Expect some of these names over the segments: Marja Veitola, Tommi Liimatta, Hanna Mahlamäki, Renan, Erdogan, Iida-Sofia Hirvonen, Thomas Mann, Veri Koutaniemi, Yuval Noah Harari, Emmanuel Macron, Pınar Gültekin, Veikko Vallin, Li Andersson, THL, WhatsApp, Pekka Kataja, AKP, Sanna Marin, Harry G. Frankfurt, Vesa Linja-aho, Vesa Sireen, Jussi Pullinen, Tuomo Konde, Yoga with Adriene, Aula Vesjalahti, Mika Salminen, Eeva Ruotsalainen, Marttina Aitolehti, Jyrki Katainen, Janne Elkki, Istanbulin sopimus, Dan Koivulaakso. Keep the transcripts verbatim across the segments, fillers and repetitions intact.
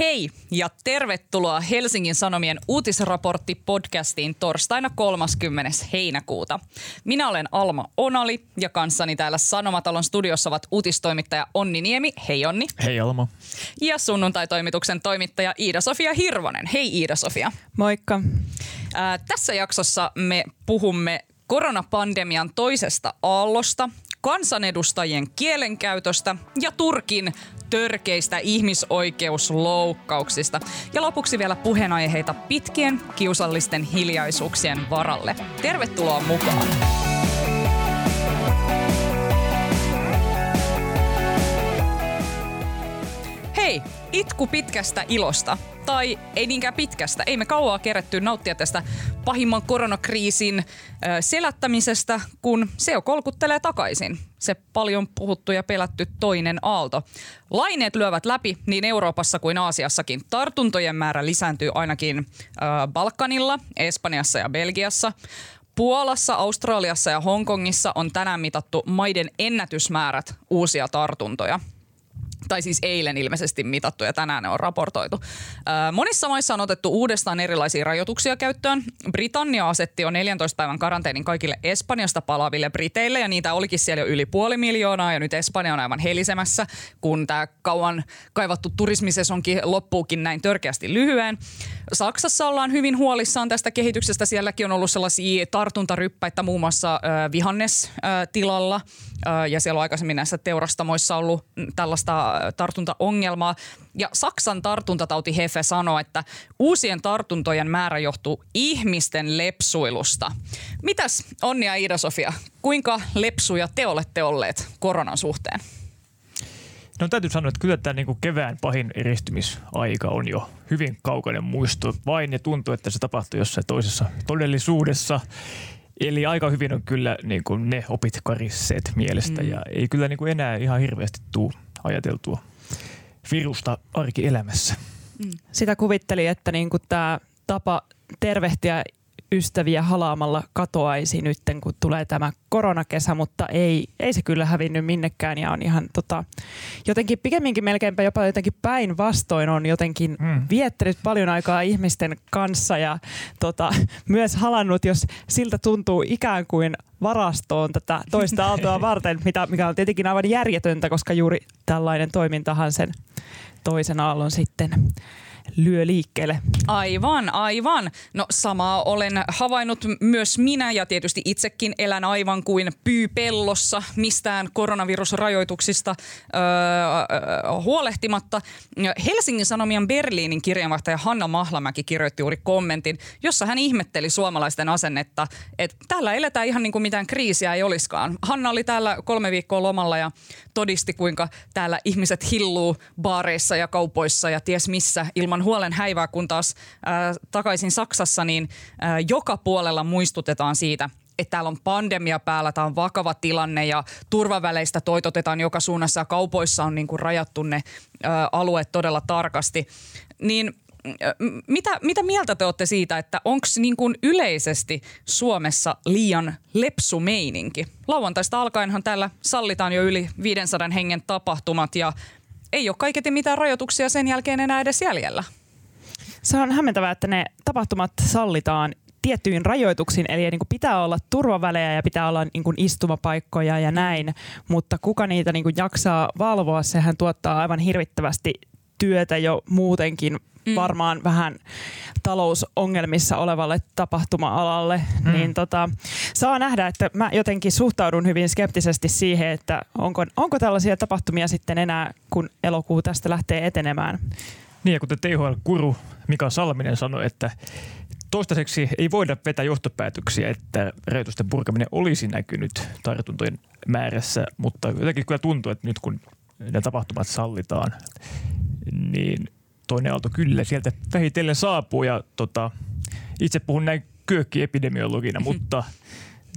Hei ja tervetuloa Helsingin Sanomien uutisraportti-podcastiin torstaina kolmaskymmenes heinäkuuta. Minä olen Alma Onali ja kanssani täällä Sanomatalon studiossa ovat uutistoimittaja Onni Niemi. Hei Onni. Hei Alma. Ja sunnuntaitoimituksen toimittaja Iida-Sofia Hirvonen. Hei Iida-Sofia. Moikka. Ää, tässä jaksossa me puhumme koronapandemian toisesta aallosta, kansanedustajien kielenkäytöstä ja Turkin törkeistä ihmisoikeusloukkauksista. Ja lopuksi vielä puheenaiheita pitkien kiusallisten hiljaisuuksien varalle. Tervetuloa mukaan! Hei! Itku pitkästä ilosta. Tai ei niinkään pitkästä. Ei me kauaa keretty nauttia tästä pahimman koronakriisin selättämisestä, kun se kolkuttelee takaisin. Se paljon puhuttu ja pelätty toinen aalto. Laineet lyövät läpi niin Euroopassa kuin Aasiassakin. Tartuntojen määrä lisääntyy ainakin Balkanilla, Espanjassa ja Belgiassa. Puolassa, Australiassa ja Hongkongissa on tänään mitattu maiden ennätysmäärät uusia tartuntoja. Tai siis eilen ilmeisesti mitattu ja tänään ne on raportoitu. Monissa maissa on otettu uudestaan erilaisia rajoituksia käyttöön. Britannia asetti jo neljäntoista päivän karanteenin kaikille Espanjasta palaaville briteille ja niitä olikin siellä jo yli puoli miljoonaa ja nyt Espanja on aivan helisemässä, kun tämä kauan kaivattu turismisesonkin loppuukin näin törkeästi lyhyen. Saksassa ollaan hyvin huolissaan tästä kehityksestä. Sielläkin on ollut sellaisia tartuntaryppäitä muun muassa vihannestilalla ja siellä on aikaisemmin näissä teurastamoissa ollut tällaista tartuntaongelmaa. Ja Saksan tartuntatauti Hefe sanoo, että uusien tartuntojen määrä johtuu ihmisten lepsuilusta. Mitäs Onni ja Iida-Sofia, kuinka lepsuja te olette olleet koronan suhteen? No täytyy sanoa, että kyllä tämä niin kuin kevään pahin eristymisaika on jo hyvin kaukainen muisto. Vain ja tuntuu, että se tapahtui jossain toisessa todellisuudessa. Eli aika hyvin on kyllä niin kuin ne opit karisseet mielestä mm. ja ei kyllä niin kuin enää ihan hirveästi tule ajateltua virusta arkielämässä. Mm. Sitä kuvitteli, että niin kuin tämä tapa tervehtiä ystäviä halaamalla katoaisi nyt, kun tulee tämä koronakesä, mutta ei, ei se kyllä hävinnyt minnekään ja on ihan tota, jotenkin pikemminkin melkeinpä jopa jotenkin päinvastoin on jotenkin mm. viettänyt paljon aikaa ihmisten kanssa ja tota, myös halannut, jos siltä tuntuu ikään kuin varastoon tätä toista aaltoa varten, mitä, mikä on tietenkin aivan järjetöntä, koska juuri tällainen toimintahan sen toisen aallon sitten lyö liikkeelle. Aivan, aivan. No samaa olen havainnut myös minä ja tietysti itsekin elän aivan kuin pyypellossa mistään koronavirusrajoituksista öö, huolehtimatta. Helsingin Sanomien Berliinin kirjeenvaihtaja Hanna Mahlamäki kirjoitti juuri kommentin, jossa hän ihmetteli suomalaisten asennetta, että täällä eletään ihan niin kuin mitään kriisiä ei olisikaan. Hanna oli täällä kolme viikkoa lomalla ja todisti, kuinka täällä ihmiset hilluu baareissa ja kaupoissa ja ties missä ilman huolen häivää, kun taas ää, takaisin Saksassa, niin ää, joka puolella muistutetaan siitä, että täällä on pandemia päällä, tämä on vakava tilanne ja turvaväleistä toitotetaan joka suunnassa ja kaupoissa on niin kuin rajattu ne ää, alueet todella tarkasti. Niin ää, mitä, mitä mieltä te olette siitä, että onko niin kuin yleisesti Suomessa liian lepsu meininki? Lauantaista alkaenhan täällä sallitaan jo yli viidensadan hengen tapahtumat ja ei ole kaiketi mitään rajoituksia sen jälkeen enää edes jäljellä. Se on hämmentävää, että ne tapahtumat sallitaan tiettyihin rajoituksiin, eli niin kuin pitää olla turvavälejä ja pitää olla niin kuin istumapaikkoja ja näin, mutta kuka niitä niin kuin jaksaa valvoa, sehän tuottaa aivan hirvittävästi työtä jo muutenkin mm. varmaan vähän talousongelmissa olevalle tapahtuma-alalle, mm. niin tota, saa nähdä, että mä jotenkin suhtaudun hyvin skeptisesti siihen, että onko, onko tällaisia tapahtumia sitten enää, kun elokuu tästä lähtee etenemään. Niin ja kuten T H L-guru Mika Salminen sanoi, että toistaiseksi ei voida vetää johtopäätöksiä, että rajoitusten purkaminen olisi näkynyt tartuntojen määrässä, mutta jotenkin kyllä tuntuu, että nyt kun nämä tapahtumat sallitaan, niin toinen aalto kyllä sieltä vähitellen saapuu ja tota, itse puhun näin kyökkiepidemiologina, mutta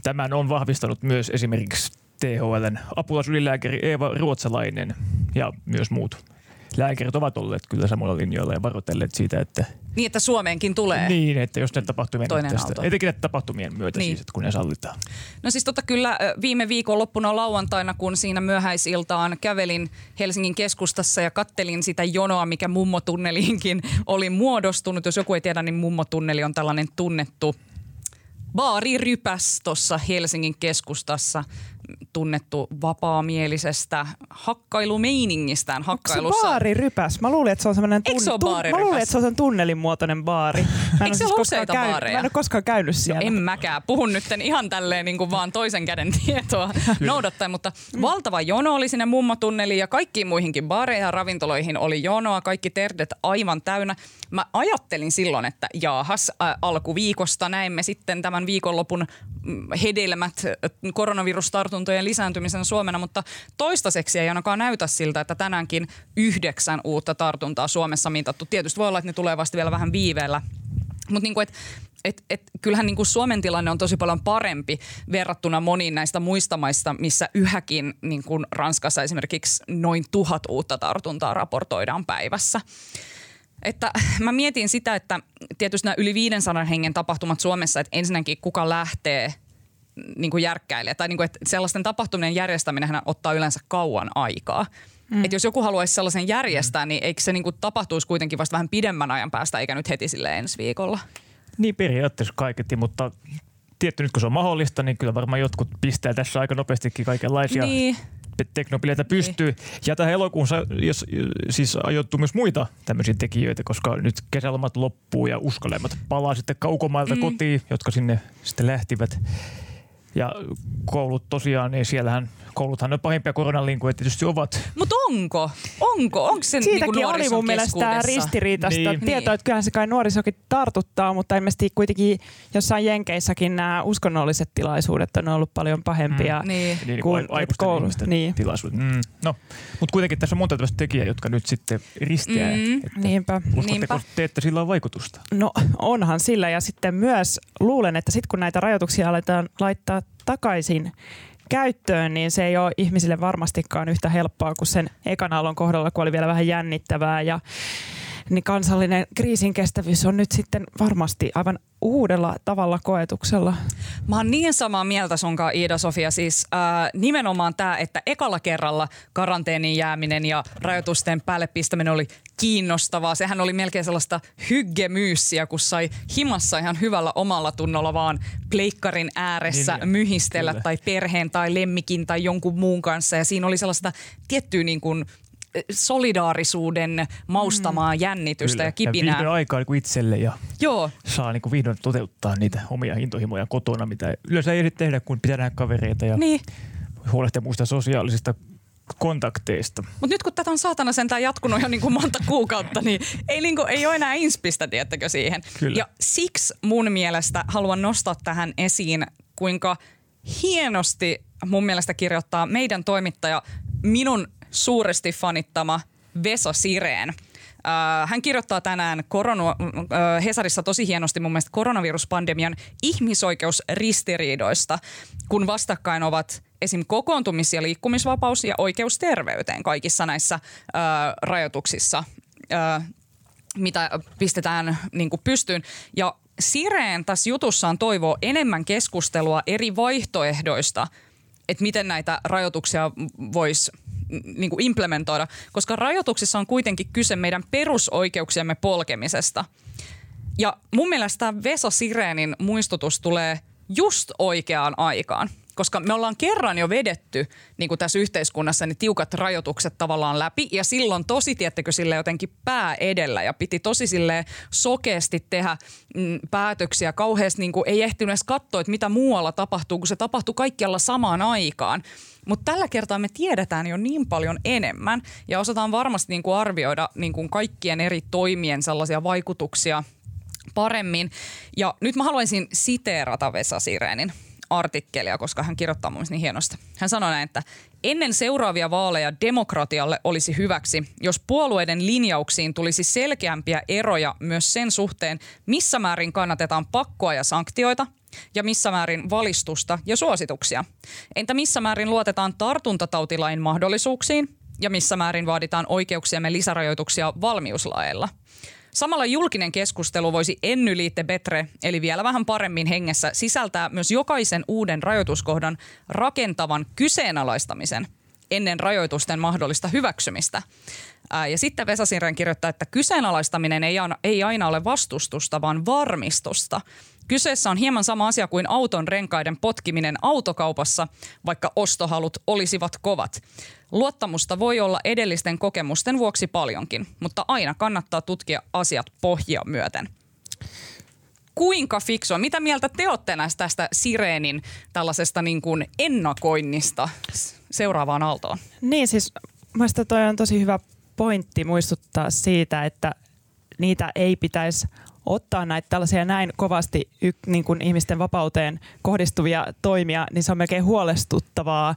tämän on vahvistanut myös esimerkiksi T H L:n apulaisylilääkäri Eeva Ruotsalainen ja myös muut lääkärit ovat olleet kyllä samalla linjoilla ja varoitelleet siitä, että... Niin, että Suomeenkin tulee. Niin, että jos ne tapahtumien tästä, etenkin ne tapahtumien myötä niin. Siis, että kun ne sallitaan. No siis tota kyllä viime viikon loppuna lauantaina, kun siinä myöhäisiltaan kävelin Helsingin keskustassa ja kattelin sitä jonoa, mikä mummotunneliinkin oli muodostunut. Jos joku ei tiedä, niin mummotunneli on tällainen tunnettu baarirypäs tuossa Helsingin keskustassa. Tunnettu vapaamielisestä hakkailumeiningistään hakkailussa. Onko se baarirypäs? Mä luulin, että se on semmoinen tunne- se tun- mä luulin, että se on tunnelin muotoinen baari. Mä en, siis useita käy- baareja? Mä en ole koskaan käynyt siellä. No en mäkään. Puhun nyt ihan tälleen niin kuin vaan toisen käden tietoa noudattaen, mutta valtava jono oli sinne mummotunneliin ja kaikkiin muihinkin baareihin ja ravintoloihin oli jonoa. Kaikki terdet aivan täynnä. Mä ajattelin silloin, että jaahas, äh, alkuviikosta näemme sitten tämän viikonlopun hedelmät koronavirustartuntojen lisääntymisen Suomena, mutta toistaiseksi ei ainakaan näytä siltä, että tänäänkin yhdeksän uutta tartuntaa Suomessa mitattu. Tietysti voi olla, että ne tulee vasta vielä vähän viiveellä, mutta niinku, et, et, et, kyllähän niinku Suomen tilanne on tosi paljon parempi verrattuna moniin näistä muista maista, missä yhäkin niinku Ranskassa esimerkiksi noin tuhat uutta tartuntaa raportoidaan päivässä. Että mä mietin sitä, että tietysti nämä yli viidensadan hengen tapahtumat Suomessa, että ensinnäkin kuka lähtee niin kuin järkkäilee. Tai niin kuin, että sellaisten tapahtumien järjestäminenhän ottaa yleensä kauan aikaa. Mm. Että jos joku haluaisi sellaisen järjestää, niin eikö se niin kuin tapahtuisi kuitenkin vasta vähän pidemmän ajan päästä, eikä nyt heti sille ensi viikolla? Niin periaatteessa kaiketi, mutta tietty nyt kun se on mahdollista, niin kyllä varmaan jotkut pistää tässä aika nopeastikin kaikenlaisia niin. teknopileitä pystyy. Niin. Ja tähän elokuun jos, siis ajoittuu myös muita tämmöisiä tekijöitä, koska nyt kesälomat loppuu ja uskalemmat palaa sitten kaukomailta mm. kotiin, jotka sinne sitten lähtivät. Ja koulut tosiaan, niin siellähän, kouluthan on pahimpia koronalinkuja tietysti ovat. Mutta onko? Onko? Onko se niin kuin nuorison oli mun mielestä tämä ristiriitaista niin. tietoa, että kyllähän se kai nuorisokin tartuttaa, mutta ilmeisesti kuitenkin jossain Jenkeissäkin nämä uskonnolliset tilaisuudet on ollut paljon pahempia mm. niin. kuin niin, aikuisten niin. tilaisuudet. Mm. No, mutta kuitenkin tässä on monta tällaista tekijää, jotka nyt sitten risteää. Mm. Niinpä. Uskotteko te, että sillä on vaikutusta? No onhan sillä ja sitten myös luulen, että sitten kun näitä rajoituksia aletaan laittaa takaisin käyttöön, niin se ei ole ihmisille varmastikaan yhtä helppoa kuin sen ekan aallon kohdalla, kun oli vielä vähän jännittävää ja niin kansallinen kriisinkestävyys on nyt sitten varmasti aivan uudella tavalla koetuksella. Mä oon niin samaa mieltä sunkaan, Iida-Sofia. Siis äh, nimenomaan tää, että ekalla kerralla karanteeniin jääminen ja rajoitusten päälle pistäminen oli kiinnostavaa. Sehän oli melkein sellaista hyggemyyssiä, kun sai himassa ihan hyvällä omalla tunnolla vaan pleikkarin ääressä niin, myhistellä kyllä. tai perheen tai lemmikin tai jonkun muun kanssa. Ja siinä oli sellaista tiettyä niin kuin solidaarisuuden maustamaa mm. jännitystä kyllä. ja kipinää. Ja vihdoin aikaa niin itselle ja Joo. saa niin vihdoin toteuttaa niitä omia intohimoja kotona, mitä yleensä ei sitten tehdä, kun pitää nähdä kavereita ja niin. huolehtia muista sosiaalisista kontakteista. Mutta nyt kun tätä on saatana sentään jatkunut jo niin kuin monta kuukautta, niin ei, niin kuin, ei ole enää inspistä, tiettäkö siihen. Kyllä. Ja siksi mun mielestä haluan nostaa tähän esiin, kuinka hienosti mun mielestä kirjoittaa meidän toimittaja minun suuresti fanittama Vesa Sireen. Hän kirjoittaa tänään korona, Hesarissa tosi hienosti mun mielestä koronaviruspandemian ihmisoikeusristiriidoista, kun vastakkain ovat esim. Kokoontumis- ja liikkumisvapaus ja oikeus terveyteen kaikissa näissä ää, rajoituksissa, ää, mitä pistetään niin kuin pystyyn. Ja Sireen tässä jutussaan toivoo enemmän keskustelua eri vaihtoehdoista, että miten näitä rajoituksia voisi niin kuin implementoida, koska rajoituksissa on kuitenkin kyse meidän perusoikeuksiemme polkemisesta. Ja mun mielestä Vesa Sireenin muistutus tulee just oikeaan aikaan, koska me ollaan kerran jo vedetty niin kuin tässä yhteiskunnassa ne tiukat rajoitukset tavallaan läpi ja silloin tosi, tiettekö, sille jotenkin pää edellä ja piti tosi silleen sokeasti tehdä mm, päätöksiä. Kauheasti niin kuin ei ehtinyt edes katsoa, että mitä muualla tapahtuu, kun se tapahtui kaikkialla samaan aikaan. Mutta tällä kertaa me tiedetään jo niin paljon enemmän ja osataan varmasti niin kuin arvioida niin kuin kaikkien eri toimien sellaisia vaikutuksia paremmin. Ja nyt mä haluaisin siteerata Vesa Sireenin artikkelia, koska hän kirjoittaa mun mielestä niin hienosti. Hän sanoi näin, että ennen seuraavia vaaleja demokratialle olisi hyväksi, jos puolueiden linjauksiin tulisi selkeämpiä eroja myös sen suhteen, missä määrin kannatetaan pakkoa ja sanktioita, ja missä määrin valistusta ja suosituksia. Entä missä määrin luotetaan tartuntatautilain mahdollisuuksiin ja missä määrin vaaditaan oikeuksiamme lisärajoituksia valmiuslaeilla. Samalla julkinen keskustelu voisi ännu lite bättre, eli vielä vähän paremmin hengessä, sisältää myös jokaisen uuden rajoituskohdan rakentavan kyseenalaistamisen ennen rajoitusten mahdollista hyväksymistä. Ää, ja sitten Vesa Sireen kirjoittaa, että kyseenalaistaminen ei aina, ei aina ole vastustusta, vaan varmistusta. Kyseessä on hieman sama asia kuin auton renkaiden potkiminen autokaupassa, vaikka ostohalut olisivat kovat. Luottamusta voi olla edellisten kokemusten vuoksi paljonkin, mutta aina kannattaa tutkia asiat pohjia myöten. Kuinka fiksua? Mitä mieltä te olette tästä Sireenin tällaisesta niin kuin ennakoinnista seuraavaan aaltoon? Niin siis mielestäni toi on tosi hyvä pointti muistuttaa siitä, että niitä ei pitäisi ottaa näitä tällaisia näin kovasti y, niin kuin ihmisten vapauteen kohdistuvia toimia, niin se on melkein huolestuttavaa,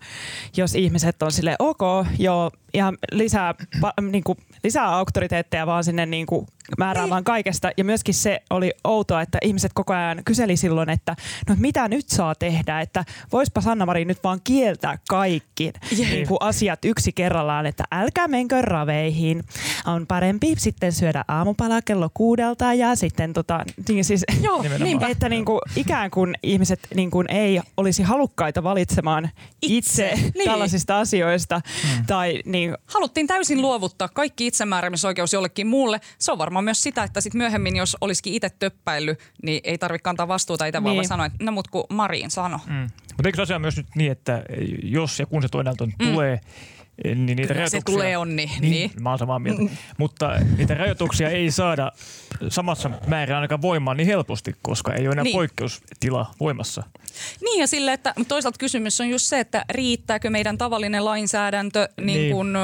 jos ihmiset on silleen, ok, joo, ihan lisää, pa, niin kuin, lisää auktoriteetteja vaan sinne niin kuin määräämään kaikesta. Ja myöskin se oli outoa, että ihmiset koko ajan kyseli silloin, että no mitä nyt saa tehdä, että voispa Sanna Marin nyt vaan kieltää kaikki yeah. niin kuin asiat yksi kerrallaan, että älkää menkö raveihin, on parempi sitten syödä aamupalaa kello kuudelta ja sitten tota, niin siis, joo, että niin kuin, ikään kuin ihmiset niin kuin ei olisi halukkaita valitsemaan itse, itse niin. tällaisista asioista. Mm. Tai, niin, haluttiin täysin luovuttaa kaikki itsemääräämisoikeus jollekin muulle. Se on varmaan myös sitä, että sit myöhemmin, jos olisikin itse töppäillyt, niin ei tarvitse kantaa vastuuta itse, vaan niin. sanoa, että no mut kun Marin sano. Mm. Mutta eikö asia myös nyt niin, että jos ja kun se toinelton mm. tulee, niin niitä Kyllä rajoituksia... se tulee onni. Niin, niin. Mä oon samaa mieltä. Mm. Mutta niitä rajoituksia ei saada samassa määrin ainakaan voimaan niin helposti, koska ei ole enää niin. poikkeustila voimassa. Niin ja sille, että toisaalta kysymys on just se, että riittääkö meidän tavallinen lainsäädäntö niin niin. Kun, ö,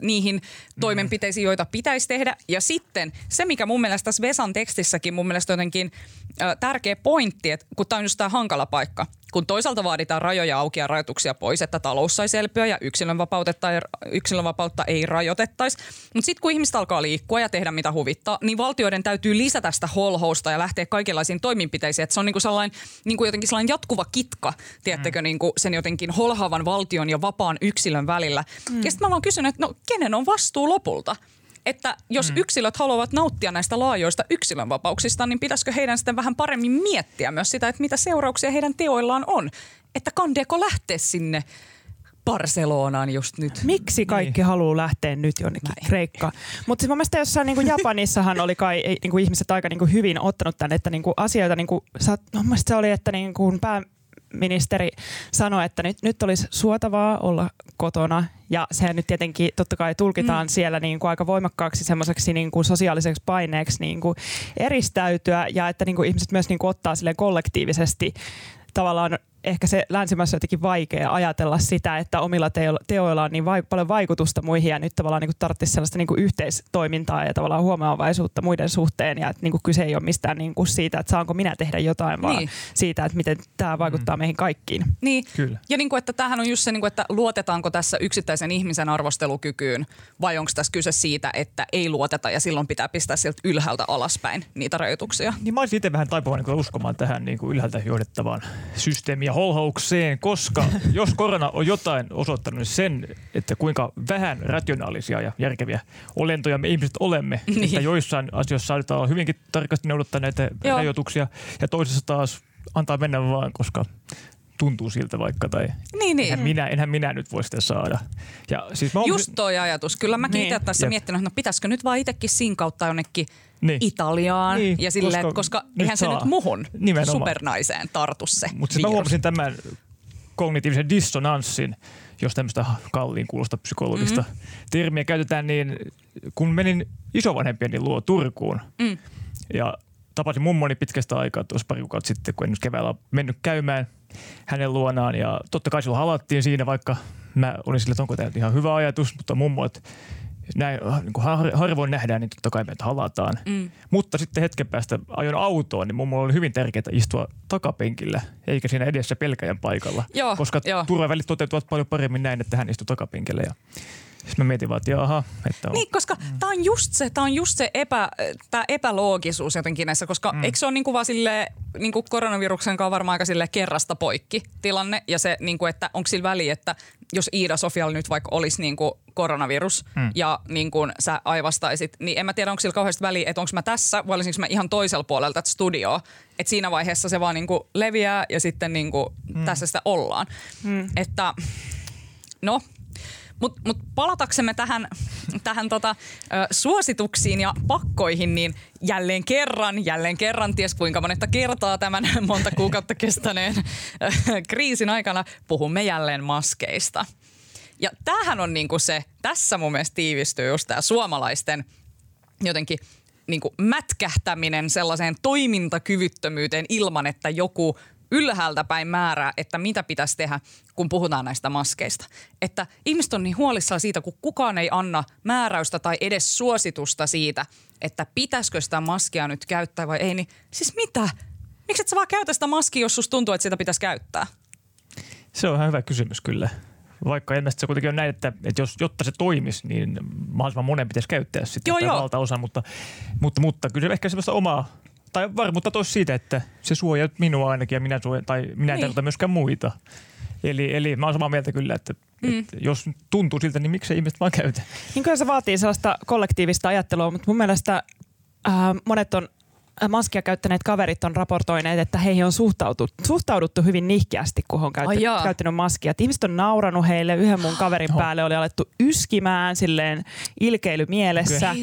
niihin toimenpiteisiin, joita pitäisi tehdä. Ja sitten se, mikä mun mielestä tässä Vesan tekstissäkin mun mielestä jotenkin ö, tärkeä pointti, että kun tämä on just tämä hankala paikka, kun toisaalta vaaditaan rajoja auki ja rajoituksia pois, että talous saisi elpyä ja yksilönvapautta ei rajoitettaisi. Mutta sitten kun ihmiset alkaa liikkua ja tehdä mitä huvittaa, niin valtioiden täytyy lisätä sitä holhousta ja lähteä kaikenlaisiin toimenpiteisiin. Että se on niinku sellainen, niinku jotenkin sellainen jatkuva kitka, tiedättekö, mm. niinku sen jotenkin holhaavan valtion ja vapaan yksilön välillä. Mm. Ja sitten mä vaan kysyn, että no kenen on vastuu lopulta? Että jos mm. yksilöt haluavat nauttia näistä laajoista yksilönvapauksista, niin pitäisikö heidän sitten vähän paremmin miettiä myös sitä, että mitä seurauksia heidän teoillaan on? Että kandeeko lähteä sinne Barcelonaan just nyt? Miksi kaikki niin. haluaa lähteä nyt jonnekin Kreikkaan? Mutta siis mun mielestä jossain niin kuin Japanissahan oli kai niin kuin ihmiset aika niin kuin hyvin ottanut tämän, että niin kuin asioita, niin kuin, no, mielestäni se oli, että niin kuin pää... ministeri sanoi, että nyt, nyt olisi suotavaa olla kotona ja se nyt tietenkin totta kai tulkitaan mm. siellä niin kuin aika voimakkaaksi semmoiseksi niin kuin sosiaaliseksi paineeksi niin kuin eristäytyä ja että niin kuin ihmiset myös niin kuin ottaa silleen kollektiivisesti tavallaan ehkä se länsimässä jotenkin vaikea ajatella sitä, että omilla teoilla on niin vaik- paljon vaikutusta muihin ja nyt tavallaan niin tarvitsisi sellaista niin yhteistoimintaa ja tavallaan huomaavaisuutta muiden suhteen ja että niin kyse ei ole mistään niin siitä, että saanko minä tehdä jotain, vaan niin. siitä, että miten tämä vaikuttaa mm. meihin kaikkiin. Niin. Kyllä. Ja niin kuin, että tämähän on just se, niin kuin, että luotetaanko tässä yksittäisen ihmisen arvostelukykyyn vai onko tässä kyse siitä, että ei luoteta ja silloin pitää pistää sieltä ylhäältä alaspäin niitä rajoituksia. Niin mä olisin itse vähän taipuvainen niin uskomaan tähän niin kuin ylhäältä johdettavaan systeemiin. Holhaukseen, koska jos korona on jotain osoittanut sen, että kuinka vähän rationaalisia ja järkeviä olentoja me ihmiset olemme, niin. että joissain asioissa saadaan olla hyvinkin tarkasti noudattaa näitä Joo. rajoituksia ja toisessa taas antaa mennä vaan, koska tuntuu siltä vaikka tai niin, niin. Enhän, minä, enhän minä nyt voi sitä saada. Ja siis mä oon... Just toi ajatus. Kyllä mäkin niin. itse tässä ja. miettinyt, että no pitäisikö nyt vaan itsekin sinkauttaa jonnekin Niin. Italiaan niin, ja silleen, koska, koska eihän saa. Se nyt muhun Nimenomaan. Supernaiseen tartu se Mutta mä huomasin tämän kognitiivisen dissonanssin, jos tämmöistä kalliin kuulosta psykologista mm-hmm. termiä käytetään, niin kun menin isovanhempieni luo Turkuun mm. ja tapasin mummoni pitkästä aikaa tuossa pari kuukautta sitten, kun en nyt keväällä mennyt käymään hänen luonaan ja totta kai silloin halattiin siinä, vaikka mä olin silleen, että onko tämä ihan hyvä ajatus, mutta mummo, että näin, niin kun harvoin nähdään, niin totta kai meitä halataan. Mm. Mutta sitten hetken päästä ajoin autoon, niin mulla oli hyvin tärkeää istua takapenkillä, eikä siinä edessä pelkäjän paikalla. Joo, koska jo. turvavälit toteutuvat paljon paremmin näin, että hän istui takapenkillä. Ja Sitten mä mietin vaan, että aha, että on. Niin, koska tää on just se, tää on just se epä, tää epäloogisuus jotenkin näissä, koska mm. eikö se ole niin kuin vaan silleen, niin kuin koronaviruksen kanssa varmaan aika silleen kerrasta poikki tilanne ja se, niin kuin, että onko sillä väliä, että jos Iida-Sofialla nyt vaikka olisi niin kuin koronavirus mm. ja niin kuin sä aivastaisit, niin en mä tiedä, onko sillä kauheasti väliä, että onko mä tässä vai olisinko mä ihan toisella puolella tätä studioa, että siinä vaiheessa se vaan niin kuin leviää ja sitten niin kuin mm. tässä sitä ollaan, mm. että no. Mutta mut palataksemme tähän, tähän tota, ö, suosituksiin ja pakkoihin, niin jälleen kerran, jälleen kerran, ties kuinka monetta kertaa tämän monta kuukautta kestäneen ö, kriisin aikana, puhumme jälleen maskeista. Ja tämähän on niinku se, tässä mun mielestä tiivistyy just tämä suomalaisten jotenkin niinku mätkähtäminen sellaiseen toimintakyvyttömyyteen ilman, että joku ylhäältä päin määrää, että mitä pitäisi tehdä, kun puhutaan näistä maskeista. Että ihmiset on niin huolissaan siitä, kun kukaan ei anna määräystä tai edes suositusta siitä, että pitäisikö sitä maskia nyt käyttää vai ei. Niin siis mitä? Miksi et sä vaan käytä sitä maskia, jos susta tuntuu, että sitä pitäisi käyttää? Se on ihan hyvä kysymys kyllä. Vaikka ennästä se kuitenkin on näin, että, että jos, jotta se toimisi, niin mahdollisimman monen pitäisi käyttää sitten valtaosa. Mutta, mutta, mutta kyllä se ehkä semmoista omaa. Tai varmuutta toisi siitä, että se suojaa minua ainakin ja minä suojaa, tai minä en tarvita myöskään muita. Eli, eli mä oon samaa mieltä kyllä, että, mm. että jos tuntuu siltä, niin miksei ihmiset vaan käytä. Niin kyllä se vaatii sellaista kollektiivista ajattelua, mutta mun mielestä äh, monet on maskia käyttäneet kaverit on raportoineet, että heihin on suhtauduttu, suhtauduttu hyvin nihkeästi, kun he on käyttä, oh käyttänyt maskia. Ihmiset on nauranut heille. Yhden mun kaverin oh. päälle oli alettu yskimään silleen ilkeily mielessä.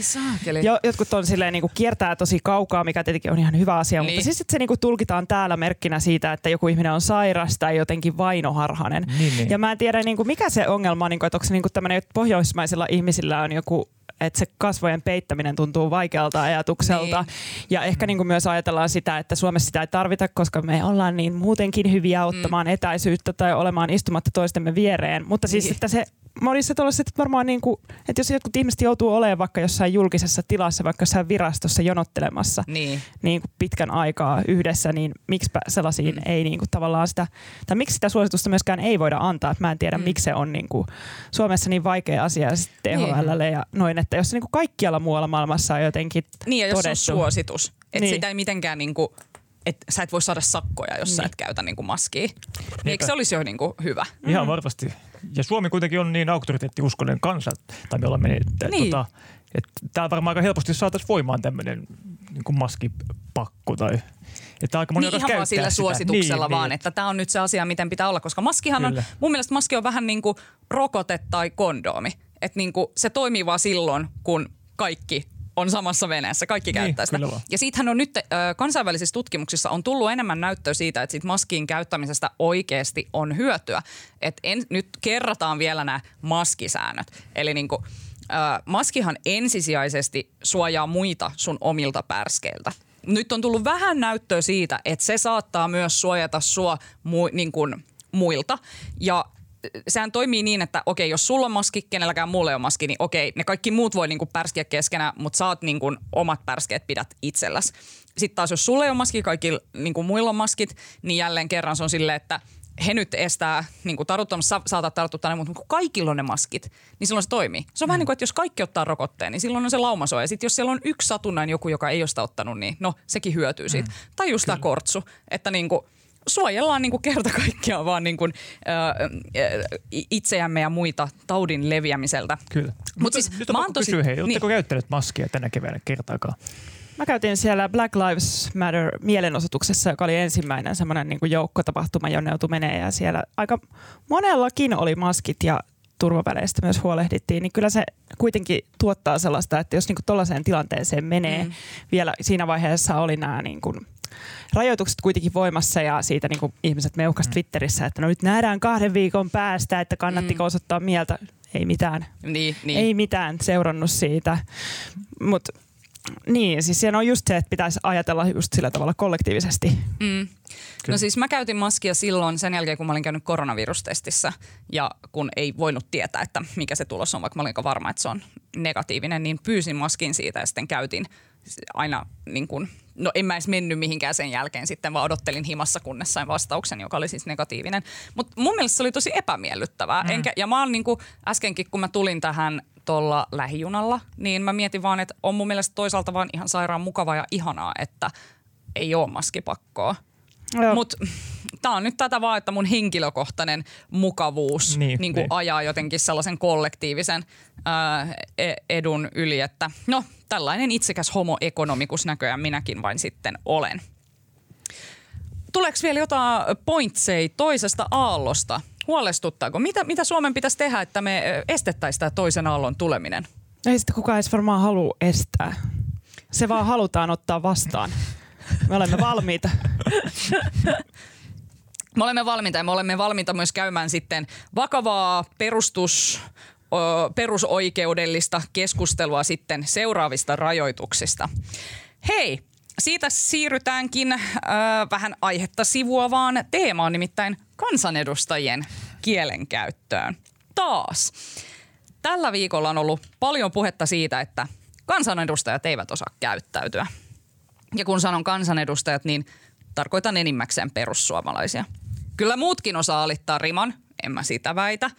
Okay. Jo, jotkut on silleen niinku kiertää tosi kaukaa, mikä tietenkin on ihan hyvä asia. Niin. Mutta siis että se niinku tulkitaan täällä merkkinä siitä, että joku ihminen on sairas tai jotenkin vainoharhainen. Niin, niin. Ja mä en tiedä niinku mikä se ongelma on, niinku, että onko se niinku tämmöinen, että pohjoismaisilla ihmisillä on joku että se kasvojen peittäminen tuntuu vaikealta ajatukselta. Niin. Ja ehkä niin kuin myös ajatellaan sitä, että Suomessa sitä ei tarvita, koska me ollaan niin muutenkin hyviä ottamaan mm. etäisyyttä tai olemaan istumatta toistemme viereen. Mutta niin. Siis, että se, mä olisin tuollaiset, että varmaan niin kuin, että jos jotkut ihmiset joutuu olemaan vaikka jossain julkisessa tilassa, vaikka jossain virastossa jonottelemassa niin. Niin kuin pitkän aikaa yhdessä, niin miksipä sellaisiin mm. ei niin kuin tavallaan sitä, tai miksi sitä suositusta myöskään ei voida antaa. Mä en tiedä, mm. miksi se on niin kuin Suomessa niin vaikea asia T H L:lle ja noin, että jos se niin kuin kaikkialla muualla maailmassa on jotenkin todettu. Niin, ja jos todettu. Se on suositus. Että niin. Sitä ei mitenkään, niin kuin, että sä et voi saada sakkoja, jos niin. sä et käytä niin kuin maskia. Eikö se olisi jo niin kuin hyvä? Ihan mm-hmm. varmasti. Ja Suomi kuitenkin on niin auktoriteettiuskollinen kansa, tai me ollaan että niin. tota, täällä varmaan aika helposti saataisiin voimaan tämmöinen niin kuin maskipakko tai. Että aika moni niin ihan vaan sillä sitä. Suosituksella niin, vaan, niin. Että tämä on nyt se asia, miten pitää olla, koska maskihan kyllä. on, mun mielestä maski on vähän niin kuin rokote tai kondoomi. Että niinku se toimii vaan silloin, kun kaikki on samassa veneessä, kaikki käyttää niin, sitä. Ja siitähän on nyt ö, kansainvälisissä tutkimuksissa on tullut enemmän näyttöä siitä, että siitä maskin käyttämisestä oikeasti on hyötyä. Et en, nyt kerrataan vielä nämä maskisäännöt. Eli niinku, ö, maskihan ensisijaisesti suojaa muita sun omilta pärskeiltä. Nyt on tullut vähän näyttöä siitä, että se saattaa myös suojata sua mu, niinku, muilta ja sehän toimii niin, että okei, jos sulla on maski, kenelläkään muulla ei ole maski, niin okei, ne kaikki muut voi niinku pärskiä keskenään, mutta sä oot niinku omat pärskeet pidät itselläsi. Sitten taas, jos sulla ei ole maski, kaikilla niinku muilla on maskit, niin jälleen kerran se on silleen, että he nyt estää niinku tartuttamassa, saatat tartuttaa ne muut, mutta kun kaikilla on ne maskit, niin silloin se toimii. Se on mm. vähän niin kuin, että jos kaikki ottaa rokotteen, niin silloin on se laumasoja. Ja sitten jos siellä on yksi satunnainen joku, joka ei ole sitä ottanut, niin no, sekin hyötyy siitä. Mm. Tai just tämä kortsu, että niinku suojellaan niin kuin kerta kaikkiaan vaan niin kuin, öö, itseämme ja muita taudin leviämiseltä. Kyllä. Mut siis, nyt on pakko tosi kysyä, hei, oletteko niin. käyttänyt maskia tänä keväänä kertaakaan? Mä käytin siellä Black Lives Matter mielenosoituksessa, joka oli ensimmäinen semmoinen niin kuin joukkotapahtuma, jonne joutui menee ja siellä aika monellakin oli maskit ja turvaväleistä myös huolehdittiin, niin kyllä se kuitenkin tuottaa sellaista, että jos niin kuin tollaiseen tilanteeseen menee, mm. vielä siinä vaiheessa oli nämä niin kuin rajoitukset kuitenkin voimassa ja siitä niin kuin ihmiset meuhkasivat mm. Twitterissä, että no nyt nähdään kahden viikon päästä, että kannattiko mm. osoittaa mieltä. Ei mitään. Niin, niin. Ei mitään seurannut siitä. Mut niin, siis siinä on just se, että pitäisi ajatella just sillä tavalla kollektiivisesti. Mm. Kyllä. No siis mä käytin maskia silloin sen jälkeen, kun mä olin käynyt koronavirustestissä ja kun ei voinut tietää, että mikä se tulos on, vaikka mä olinko varma, että se on negatiivinen, niin pyysin maskin siitä ja sitten käytin aina niin kuin, no en mä edes mennyt mihinkään sen jälkeen sitten, vaan odottelin himassa, kunnes sain vastauksen, joka oli siis negatiivinen. Mutta mun mielestä se oli tosi epämiellyttävää. Mm. Enkä, ja mä oon niin kuin äskenkin, kun mä tulin tähän tuolla lähijunalla, niin mä mietin vaan, että on mun mielestä toisaalta vaan ihan sairaan mukavaa ja ihanaa, että ei ole maskipakkoa. Mutta tää on nyt tätä vaan, että mun henkilökohtainen mukavuus niin, niin niin. ajaa jotenkin sellaisen kollektiivisen ää, edun yli, että no tällainen itsekäs homoekonomikus näköjään minäkin vain sitten olen. Tuleeko vielä jotain pointsei toisesta aallosta? Huolestuttaako? Mitä, mitä Suomen pitäisi tehdä, että me estettäisiin tämä toisen aallon tuleminen? Ei sitä kukaan edes varmaan halua estää. Se vaan halutaan ottaa vastaan. Me olemme valmiita. Me olemme valmiita ja me olemme valmiita myös käymään sitten vakavaa perustus, perusoikeudellista keskustelua sitten seuraavista rajoituksista. Hei, siitä siirrytäänkin äh, vähän aihetta sivuavaan teemaan, nimittäin kansanedustajien kielenkäyttöön. Taas. Tällä viikolla on ollut paljon puhetta siitä, että kansanedustajat eivät osaa käyttäytyä. Ja kun sanon kansanedustajat, niin tarkoitan enimmäkseen perussuomalaisia. Kyllä muutkin osaa alittaa riman, en mä sitä väitä.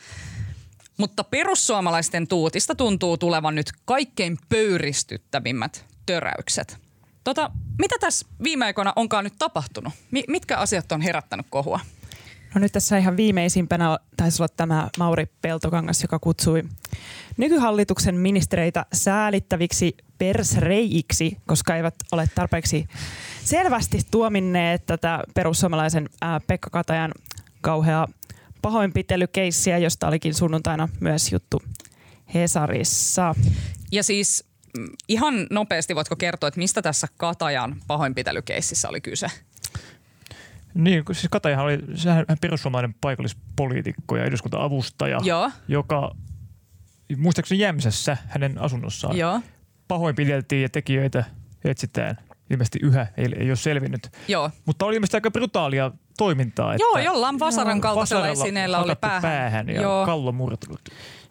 Mutta perussuomalaisten tuutista tuntuu tulevan nyt kaikkein pöyristyttävimmät töräykset. Tota, mitä tässä viime aikoina onkaan nyt tapahtunut? Mi- mitkä asiat on herättänyt kohua? No nyt tässä ihan viimeisimpänä taisi olla tämä Mauri Peltokangas, joka kutsui nykyhallituksen ministereitä säälittäviksi persreijiksi, koska eivät ole tarpeeksi selvästi tuominneet tätä perussuomalaisen ää, Pekka Katajan kauheaa pahoinpitelykeissiä, josta olikin sunnuntaina myös juttu Hesarissa. Ja siis ihan nopeasti voitko kertoa, että mistä tässä Katajan pahoinpitelykeississä oli kyse? Niin, siis Katajahan oli sehän perussuomalainen paikallispoliitikko ja eduskunta-avustaja, joo, joka muistaakseni Jämsässä hänen asunnossaan joo pahoinpideltiin ja tekijöitä etsitään. Ilmeisesti yhä ei, ei ole selvinnyt. Joo. Mutta oli ilmeisesti aika brutaalia toimintaa. Että joo, jollain vasaran kaltaisella esineellä oli päähän. päähän ja joo. kallo murtunut.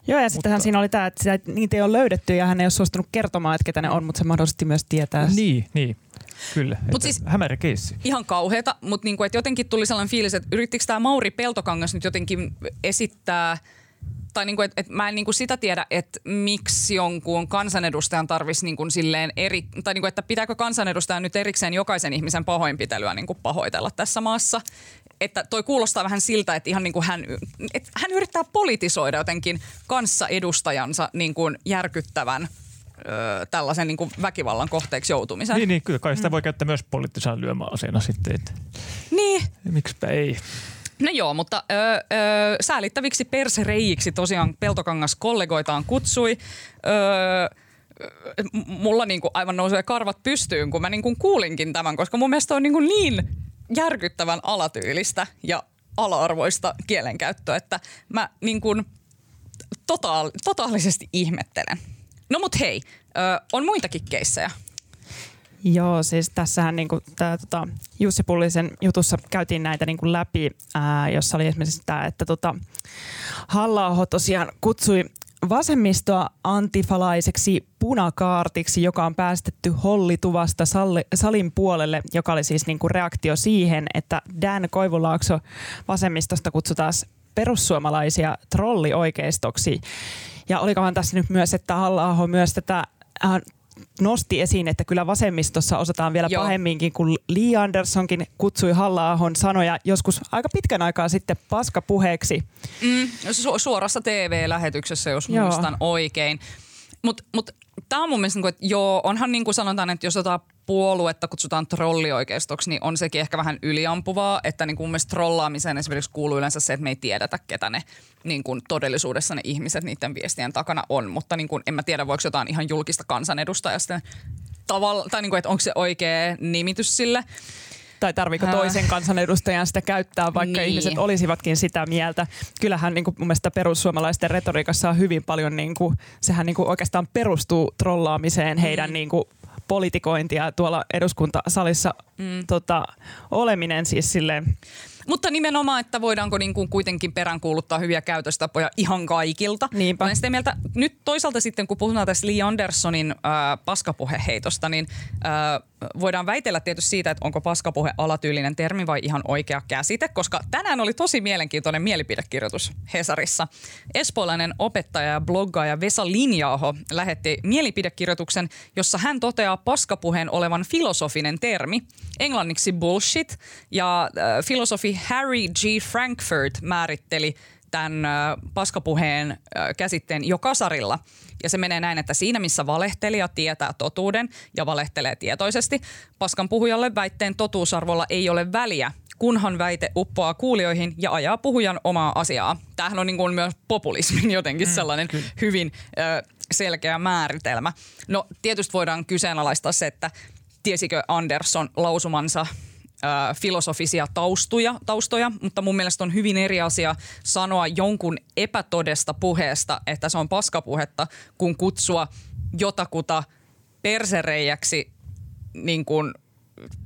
Joo, ja sittenhän siinä oli tämä, että sitä, niitä ei ole löydetty ja hän ei ole suostunut kertomaan, että ketä ne on, mutta se mahdollisesti myös tietää. Niin, niin. Kyllä. Mut siis, hämärä keissi. Ihan kauheeta, mutta niinku, jotenkin tuli sellainen fiilis, että yrittikö tämä Mauri Peltokangas nyt jotenkin esittää, tai niinku, että et mä en niinku sitä tiedä, että miksi jonkun kansanedustajan tarvitsisi niinku silleen eri, tai niinku, että pitääkö kansanedustajan nyt erikseen jokaisen ihmisen pahoinpitelyä niinku pahoitella tässä maassa. Että toi kuulostaa vähän siltä, että ihan niin kuin hän, että hän yrittää politisoida jotenkin kanssaedustajansa niin kuin järkyttävän öö, tällaisen niin kuin väkivallan kohteeksi joutumisen. Niin, niin kyllä kai sitä mm. voi käyttää myös poliittisena lyömäaseena sitten. Että niin. Miksipä ei. No joo, mutta öö, öö, säälittäviksi persereijiksi tosiaan Peltokangas kollegoitaan kutsui. Öö, mulla niin kuin aivan nousee karvat pystyyn, kun mä niin kuin kuulinkin tämän, koska mun mielestä on niin kuin niin järkyttävän alatyylistä ja ala-arvoista kielenkäyttöä, että mä niin kuin totaal, totaalisesti ihmettelen. No mut hei, ö, on muitakin keissejä. Joo, siis tässähän niin kuin tää, tota, Jussi Pullisen jutussa käytiin näitä niin kuin läpi, ää, jossa oli esimerkiksi tämä, että tota, Halla-aho tosiaan kutsui vasemmistoa antifalaiseksi punakaartiksi, joka on päästetty hollituvasta salli, salin puolelle, joka oli siis niinku reaktio siihen, että Dan Koivulaakso vasemmistosta kutsui taas perussuomalaisia trollioikeistoksi. Ja olikohan tässä nyt myös, että Halla-aho myös tätä äh, nosti esiin, että kyllä vasemmistossa osataan vielä joo pahemminkin, kun Li Anderssonkin kutsui Halla-ahon sanoja joskus aika pitkän aikaa sitten paskapuheeksi. Mm, su- suorassa T V-lähetyksessä, jos joo muistan oikein. Mutta mut, tämä on mun mielestä, että joo, onhan niin kuin sanotaan, että jos jotain puoluetta kutsutaan trollioikeistoksi, niin on sekin ehkä vähän yliampuvaa, että niin kuin mun mielestä trollaamiseen esimerkiksi kuuluu yleensä se, että me ei tiedetä, ketä ne niin kuin todellisuudessa ne ihmiset niiden viestien takana on, mutta niin kuin en mä tiedä, voiko jotain ihan julkista kansanedustajasta tavalla, tai niin kuin, että onko se oikea nimitys sille. Tai tarviiko toisen kansanedustajan sitä käyttää, vaikka niin ihmiset olisivatkin sitä mieltä. Kyllähän niin kuin mun mielestä perussuomalaisten retoriikassa on hyvin paljon, niin kuin, sehän niin kuin oikeastaan perustuu trollaamiseen heidän niin kuin politikointia tuolla eduskuntasalissa mm. tota, oleminen siis silleen. Mutta nimenomaan, että voidaanko niin kuin kuitenkin peräänkuuluttaa hyviä käytöstapoja ihan kaikilta. Niinpä. Olen sitä mieltä, nyt toisaalta sitten kun puhutaan tästä Li Anderssonin äh, paskapuheheitosta, niin äh, voidaan väitellä tietysti siitä, että onko paskapuhe alatyylinen termi vai ihan oikea käsite, koska tänään oli tosi mielenkiintoinen mielipidekirjoitus Hesarissa. Espoolainen opettaja ja bloggaaja Vesa Linja-aho lähetti mielipidekirjoituksen, jossa hän toteaa paskapuheen olevan filosofinen termi, englanniksi bullshit, ja äh, filosofi Harry G. Frankfurt määritteli tämän paskapuheen käsitteen jo kasarilla. Ja se menee näin, että siinä missä valehtelija tietää totuuden ja valehtelee tietoisesti, paskan puhujalle väitteen totuusarvolla ei ole väliä, kunhan väite uppoaa kuulijoihin ja ajaa puhujan omaa asiaa. Tämähän on niin kuin myös populismin jotenkin sellainen mm, hyvin ö, selkeä määritelmä. No tietysti voidaan kyseenalaistaa se, että tiesikö Andersson lausumansa filosofisia taustuja, taustoja, mutta mun mielestä on hyvin eri asia sanoa jonkun epätodesta puheesta, että se on paskapuhetta, kun kutsua jotakuta persereijäksi niin kuin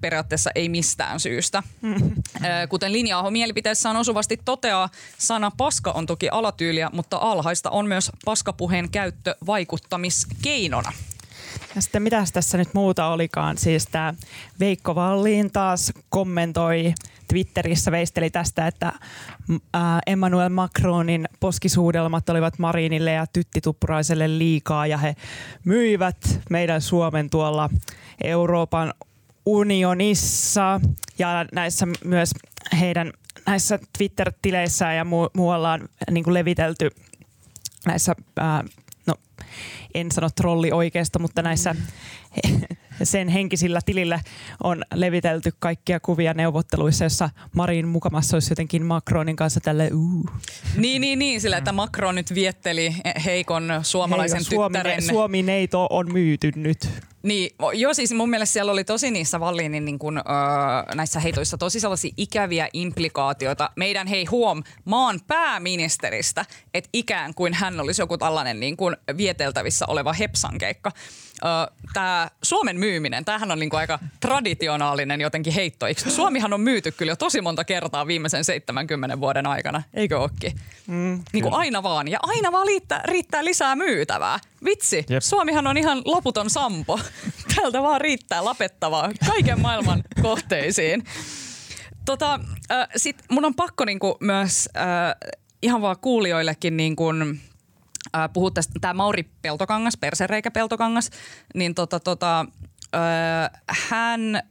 periaatteessa ei mistään syystä. Kuten Linja-aho mielipiteessään osuvasti toteaa, sana paska on toki alatyyliä, mutta alhaista on myös paskapuheen käyttö vaikuttamiskeinona. Ja sitten mitäs tässä nyt muuta olikaan? Siis tämä Veikko Vallin taas kommentoi Twitterissä, veisteli tästä, että Emmanuel Macronin poskisuudelmat olivat Marinille ja Tytti Tuppuraiselle liikaa ja he myivät meidän Suomen tuolla Euroopan unionissa ja näissä myös heidän näissä Twitter-tileissään ja mu- muualla on niin kuin levitelty näissä ää, no en sano trolli oikeasta, mutta näissä sen henkisillä tilillä on levitelty kaikkia kuvia neuvotteluissa, jossa Marin mukamassa olisi jotenkin Macronin kanssa tälle uu. Niin, niin, niin, sillä että Macron nyt vietteli heikon suomalaisen Heiko, Suomi, tyttären. Suomi-neito on myyty nyt. Niin, joo, siis mun mielestä siellä oli tosi niissä Wallinin niin kun, öö, näissä heitoissa tosi sellaisia ikäviä implikaatioita meidän, hei huom, maan pääministeristä, että ikään kuin hän olisi joku tällainen niin kun vieteltävissä oleva hepsankeikka. Öö, Tämä Suomen myyminen, tämähän on niinku aika traditionaalinen jotenkin heitto. Suomihan on myyty kyllä jo tosi monta kertaa viimeisen seitsemänkymmenen vuoden aikana, eikö ookin? Mm, niin kuin aina vaan, ja aina vaan liittää, riittää lisää myytävää. Vitsi, jep. Suomihan on ihan loputon sampo. Täältä vaan riittää lapettavaa kaiken maailman kohteisiin. Tota, äh, sit mun on pakko niinku myös äh, ihan vaan kuulijoillekin niinku, äh, puhua tästä, tää Mauri Peltokangas, persereikä Peltokangas, niin tota, tota, äh, hän, äh,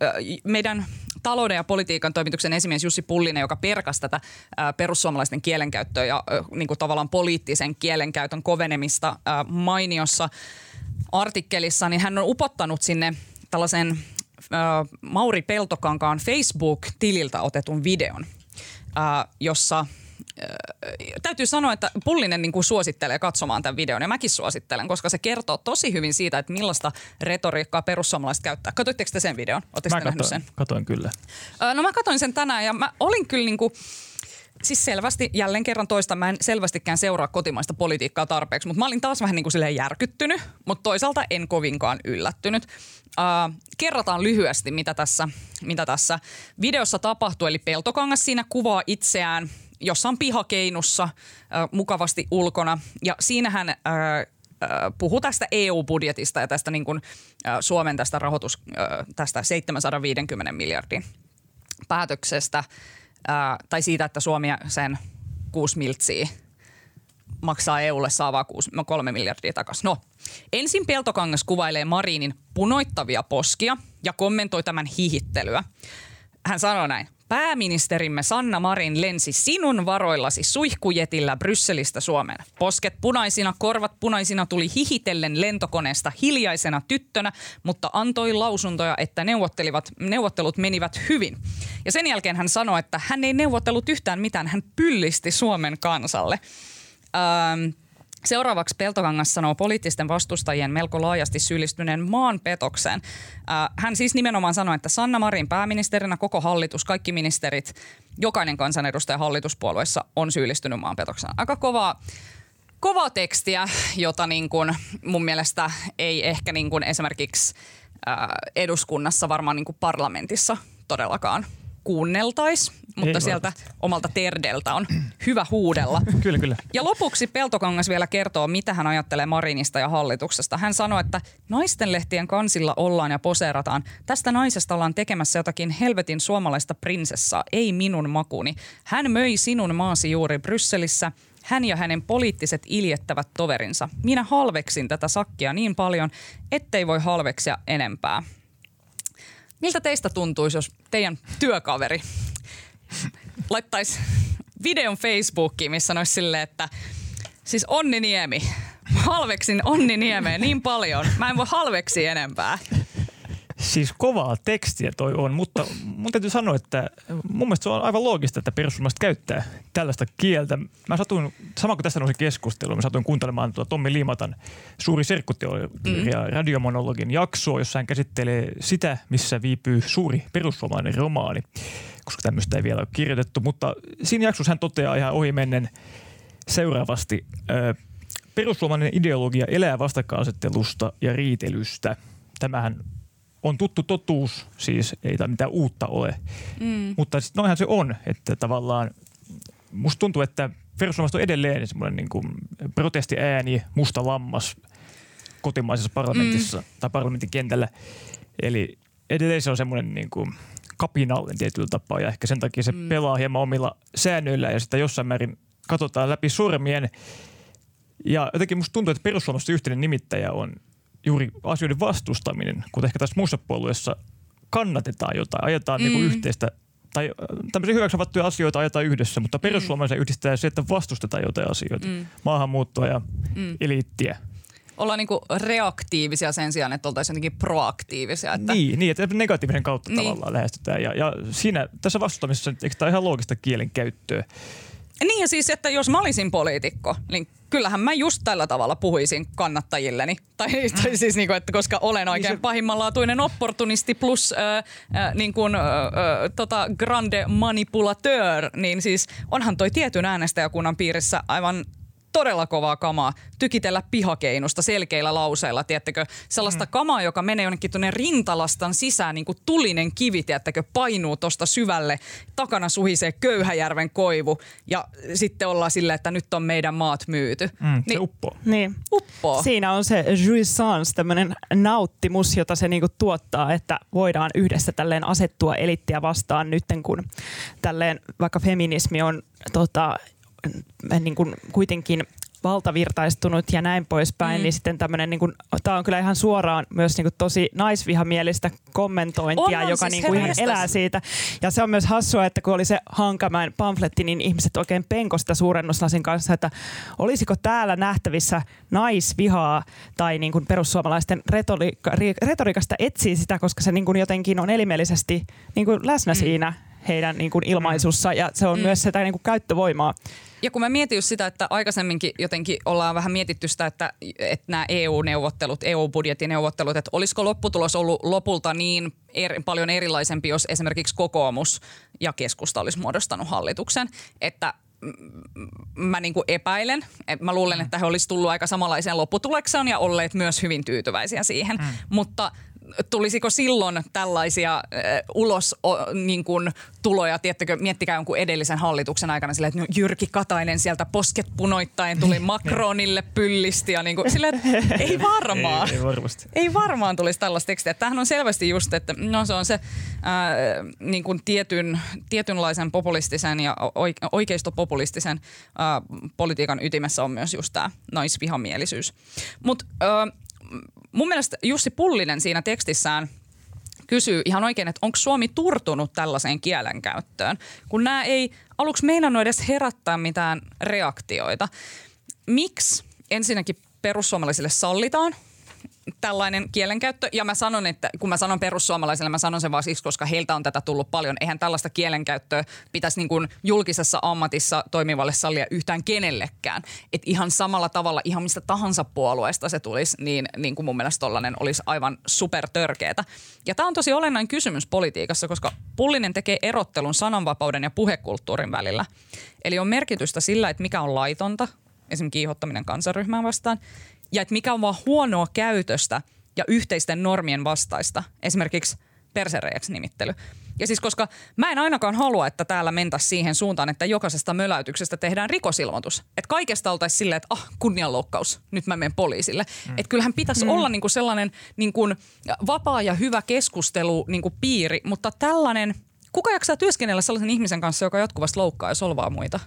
meidän talouden ja politiikan toimituksen esimies Jussi Pullinen, joka perkasi tätä ä, perussuomalaisten kielenkäyttöä ja ä, niin kuin tavallaan poliittisen kielenkäytön kovenemista ä, mainiossa artikkelissa, niin hän on upottanut sinne tällaisen ä, Mauri Peltokankaan Facebook-tililtä otetun videon, ä, jossa ä, täytyy sanoa, että Pullinen niin kuin suosittelee katsomaan tämän videon ja mäkin suosittelen, koska se kertoo tosi hyvin siitä, että millaista retoriikkaa perussuomalaiset käyttää. Katoitteko te sen videon? Oletteko te nähnyt sen? Katoin kyllä. No mä katoin sen tänään ja mä olin kyllä niin kuin, siis selvästi, jälleen kerran toista, mä en selvästikään seuraa kotimaista politiikkaa tarpeeksi, mutta mä olin taas vähän niin kuin silleen järkyttynyt, mutta toisaalta en kovinkaan yllättynyt. Uh, kerrataan lyhyesti, mitä tässä, mitä tässä videossa tapahtui. Eli Peltokangas siinä kuvaa itseään jossain pihakeinussa, äh, mukavasti ulkona. Ja siinähän äh, äh, puhuu tästä E U-budjetista ja tästä niin kuin, äh, Suomen tästä rahoitus, äh, tästä seitsemänsataaviisikymmentä miljardin päätöksestä, äh, tai siitä, että Suomi sen kuusi miltsiä maksaa E U:lle saavaa kuusi, no kolme miljardia takaisin. No, ensin Peltokangas kuvailee Marinin punoittavia poskia ja kommentoi tämän hihittelyä. Hän sanoi näin. Pääministerimme Sanna Marin lensi sinun varoillasi suihkujetillä Brysselistä Suomeen. Posket punaisina, korvat punaisina tuli hihitellen lentokoneesta hiljaisena tyttönä, mutta antoi lausuntoja, että neuvottelivat, neuvottelut menivät hyvin. Ja sen jälkeen hän sanoi, että hän ei neuvotellut yhtään mitään, hän pyllisti Suomen kansalle. Ähm, seuraavaksi Peltokangas sanoo poliittisten vastustajien melko laajasti syyllistyneen maanpetokseen. Äh, hän siis nimenomaan sanoi, että Sanna Marin pääministerinä, koko hallitus, kaikki ministerit, jokainen kansanedustaja hallituspuolueessa on syyllistynyt maanpetokseen. Aika kovaa, kovaa tekstiä, jota niin kuin mun mielestä ei ehkä niin kuin esimerkiksi eduskunnassa, varmaan niin kuin parlamentissa todellakaan kuunneltaisi, mutta ei sieltä varmasti omalta terdeltä on hyvä huudella. Kyllä, kyllä. Ja lopuksi Peltokangas vielä kertoo, mitä hän ajattelee Marinista ja hallituksesta. Hän sanoi, että naistenlehtien kansilla ollaan ja poseerataan. Tästä naisesta ollaan tekemässä jotakin helvetin suomalaista prinsessaa, ei minun makuni. Hän möi sinun maasi juuri Brysselissä. Hän ja hänen poliittiset iljettävät toverinsa. Minä halveksin tätä sakkia niin paljon, ettei voi halveksia enempää. Miltä teistä tuntuisi, jos teidän työkaveri laittaisi videon Facebookiin, missä olisi silleen, että siis Onni Niemi, halveksin Onni Niemeä niin paljon, mä en voi halveksia enempää. Siis kovaa tekstiä toi on, mutta mun täytyy sanoa, että mun mielestä se on aivan loogista, että perussuomalaiset käyttää tällaista kieltä. Mä satuin, sama kuin tässä nousi keskustelua, mä satuin kuuntelemaan tuota Tommi Liimatan Suuri serkkuteoria mm. radiomonologin jaksoa, jossa hän käsittelee sitä, missä viipyy suuri perussuomalainen romaani, koska tämmöistä ei vielä ole kirjoitettu. Mutta siinä jaksossa hän toteaa ihan ohimennen seuraavasti. Perussuomalainen ideologia elää vastakkainasettelusta ja riitelystä. Tämähän on tuttu totuus, siis ei tämä mitään uutta ole, mm. mutta noinhan se on, että tavallaan musta tuntuu, että perussuomalaiset on edelleen semmoinen niin kuin protestiääni, musta lammas kotimaisessa parlamentissa mm. tai parlamentin kentällä. Eli edelleen se on semmoinen niin kuin kapinallinen tietyllä tapaa ja ehkä sen takia se mm. pelaa hieman omilla säännöillä ja sitä jossain määrin katsotaan läpi sormien. Ja jotenkin musta tuntuu, että perussuomalaisten yhteinen nimittäjä on juuri asioiden vastustaminen, kun ehkä tässä muussa puolueessa kannatetaan jotain, ajetaan mm. niinku yhteistä, tai tämmöisiä hyväksi havaittuja asioita ajetaan yhdessä, mutta perussuomalaisen mm. yhdistää se, että vastustetaan jotain asioita, mm. maahanmuuttoa ja mm. eliittiä. Ollaan niinku reaktiivisia sen sijaan, että oltaisiin jotenkin proaktiivisia. Että niin, niin, että negatiivisen kautta niin tavallaan lähestytään, ja, ja siinä tässä vastustamisessa, eikö tämä ihan loogista kielen käyttöä? Niin ja siis, että jos mä olisin poliitikko, niin kyllähän mä just tällä tavalla puhuisin kannattajilleni. Tai, tai siis niin kuin, että koska olen oikein pahimmanlaatuinen opportunisti plus äh, äh, niin kuin, äh, tota grande manipulateur, niin siis onhan toi tietyn äänestäjäkunnan piirissä aivan todella kovaa kamaa tykitellä pihakeinosta selkeillä lauseilla, tiettäkö, sellaista mm. kamaa, joka menee jonnekin tuonne rintalastan sisään, niin kuin tulinen kivi, tiettäkö, painuu tuosta syvälle, takana suhisee Köyhäjärven koivu ja sitten ollaan silleen, että nyt on meidän maat myyty. Mm, niin, se uppoo. Niin. Uppoo. Siinä on se jouissance, tämmöinen nauttimus, jota se niinku tuottaa, että voidaan yhdessä tälleen asettua elittiä vastaan nytten, kun tälleen vaikka feminismi on tota niin kuin kuitenkin valtavirtaistunut ja näin poispäin, mm. niin sitten tämmöinen, niin tämä on kyllä ihan suoraan myös niin kuin tosi naisvihamielistä kommentointia, on, on, joka siis niin kuin ihan elää siitä. Ja se on myös hassua, että kun oli se Hankamäen pamfletti, niin ihmiset oikein penkosta suurennuslasin kanssa, että olisiko täällä nähtävissä naisvihaa tai niin kuin perussuomalaisten retoriikka, retoriikasta etsii sitä, koska se niin kuin jotenkin on elimellisesti niin kuin läsnä mm. siinä heidän niin kuin ilmaisussa ja se on mm. myös sitä niin kuin käyttövoimaa. Ja kun mä mietin just sitä, että aikaisemminkin jotenkin ollaan vähän mietitty sitä, että, että nämä E U-neuvottelut, E U-budjettineuvottelut, että olisiko lopputulos ollut lopulta niin eri, paljon erilaisempi, jos esimerkiksi kokoomus ja keskusta olisi muodostanut hallituksen, että mä niin kuin epäilen. Mä luulen, että he olisi tullut aika samanlaiseen lopputulekseen ja olleet myös hyvin tyytyväisiä siihen, mm. mutta tulisiko silloin tällaisia äh, ulos o, niin kuin, tuloja, tiettäkö, miettikää jonkun edellisen hallituksen aikana silleen, että Jyrki Katainen sieltä posket punoittain tuli Macronille pyllisti ja niin kuin, silleen, että ei varmaan. Ei, ei, varmasti. Ei varmaan tulisi tällaista tekstiä. Tämähän on selvästi just, että no se on se äh, niin kuin tietyn, tietynlaisen populistisen ja oikeistopopulistisen äh, politiikan ytimessä on myös just tämä naisvihamielisyys. Mut äh, mun mielestä Jussi Pullinen siinä tekstissään kysyy ihan oikein, että onko Suomi turtunut tällaiseen kielenkäyttöön, kun nämä ei aluksi meinannut edes herättää mitään reaktioita. Miksi ensinnäkin perussuomalaisille sallitaan tällainen kielenkäyttö? Ja mä sanon, että kun mä sanon perussuomalaisille, mä sanon sen vaan siksi, koska heiltä on tätä tullut paljon. Eihän tällaista kielenkäyttöä pitäisi niin kuin julkisessa ammatissa toimivalle sallia yhtään kenellekään. Että ihan samalla tavalla, ihan mistä tahansa puolueesta se tulisi, niin, niin kuin mun mielestä tollainen olisi aivan supertörkeetä. Ja tämä on tosi olennainen kysymys politiikassa, koska Pullinen tekee erottelun sananvapauden ja puhekulttuurin välillä. Eli on merkitystä sillä, että mikä on laitonta, esimerkiksi kiihottaminen kansanryhmään vastaan, ja että mikä on vaan huonoa käytöstä ja yhteisten normien vastaista, esimerkiksi persereijäksi nimittely. Ja siis koska mä en ainakaan halua, että täällä mentäisiin siihen suuntaan, että jokaisesta möläytyksestä tehdään rikosilmoitus. Että kaikesta oltaisiin silleen, että ah, kunnianloukkaus, nyt mä menen poliisille. Mm. Että kyllähän pitäisi mm. olla niinku sellainen niinku vapaa ja hyvä keskustelu niinku piiri, mutta tällainen, kuka jaksaa työskennellä sellaisen ihmisen kanssa, joka jatkuvasti loukkaa ja solvaa muita?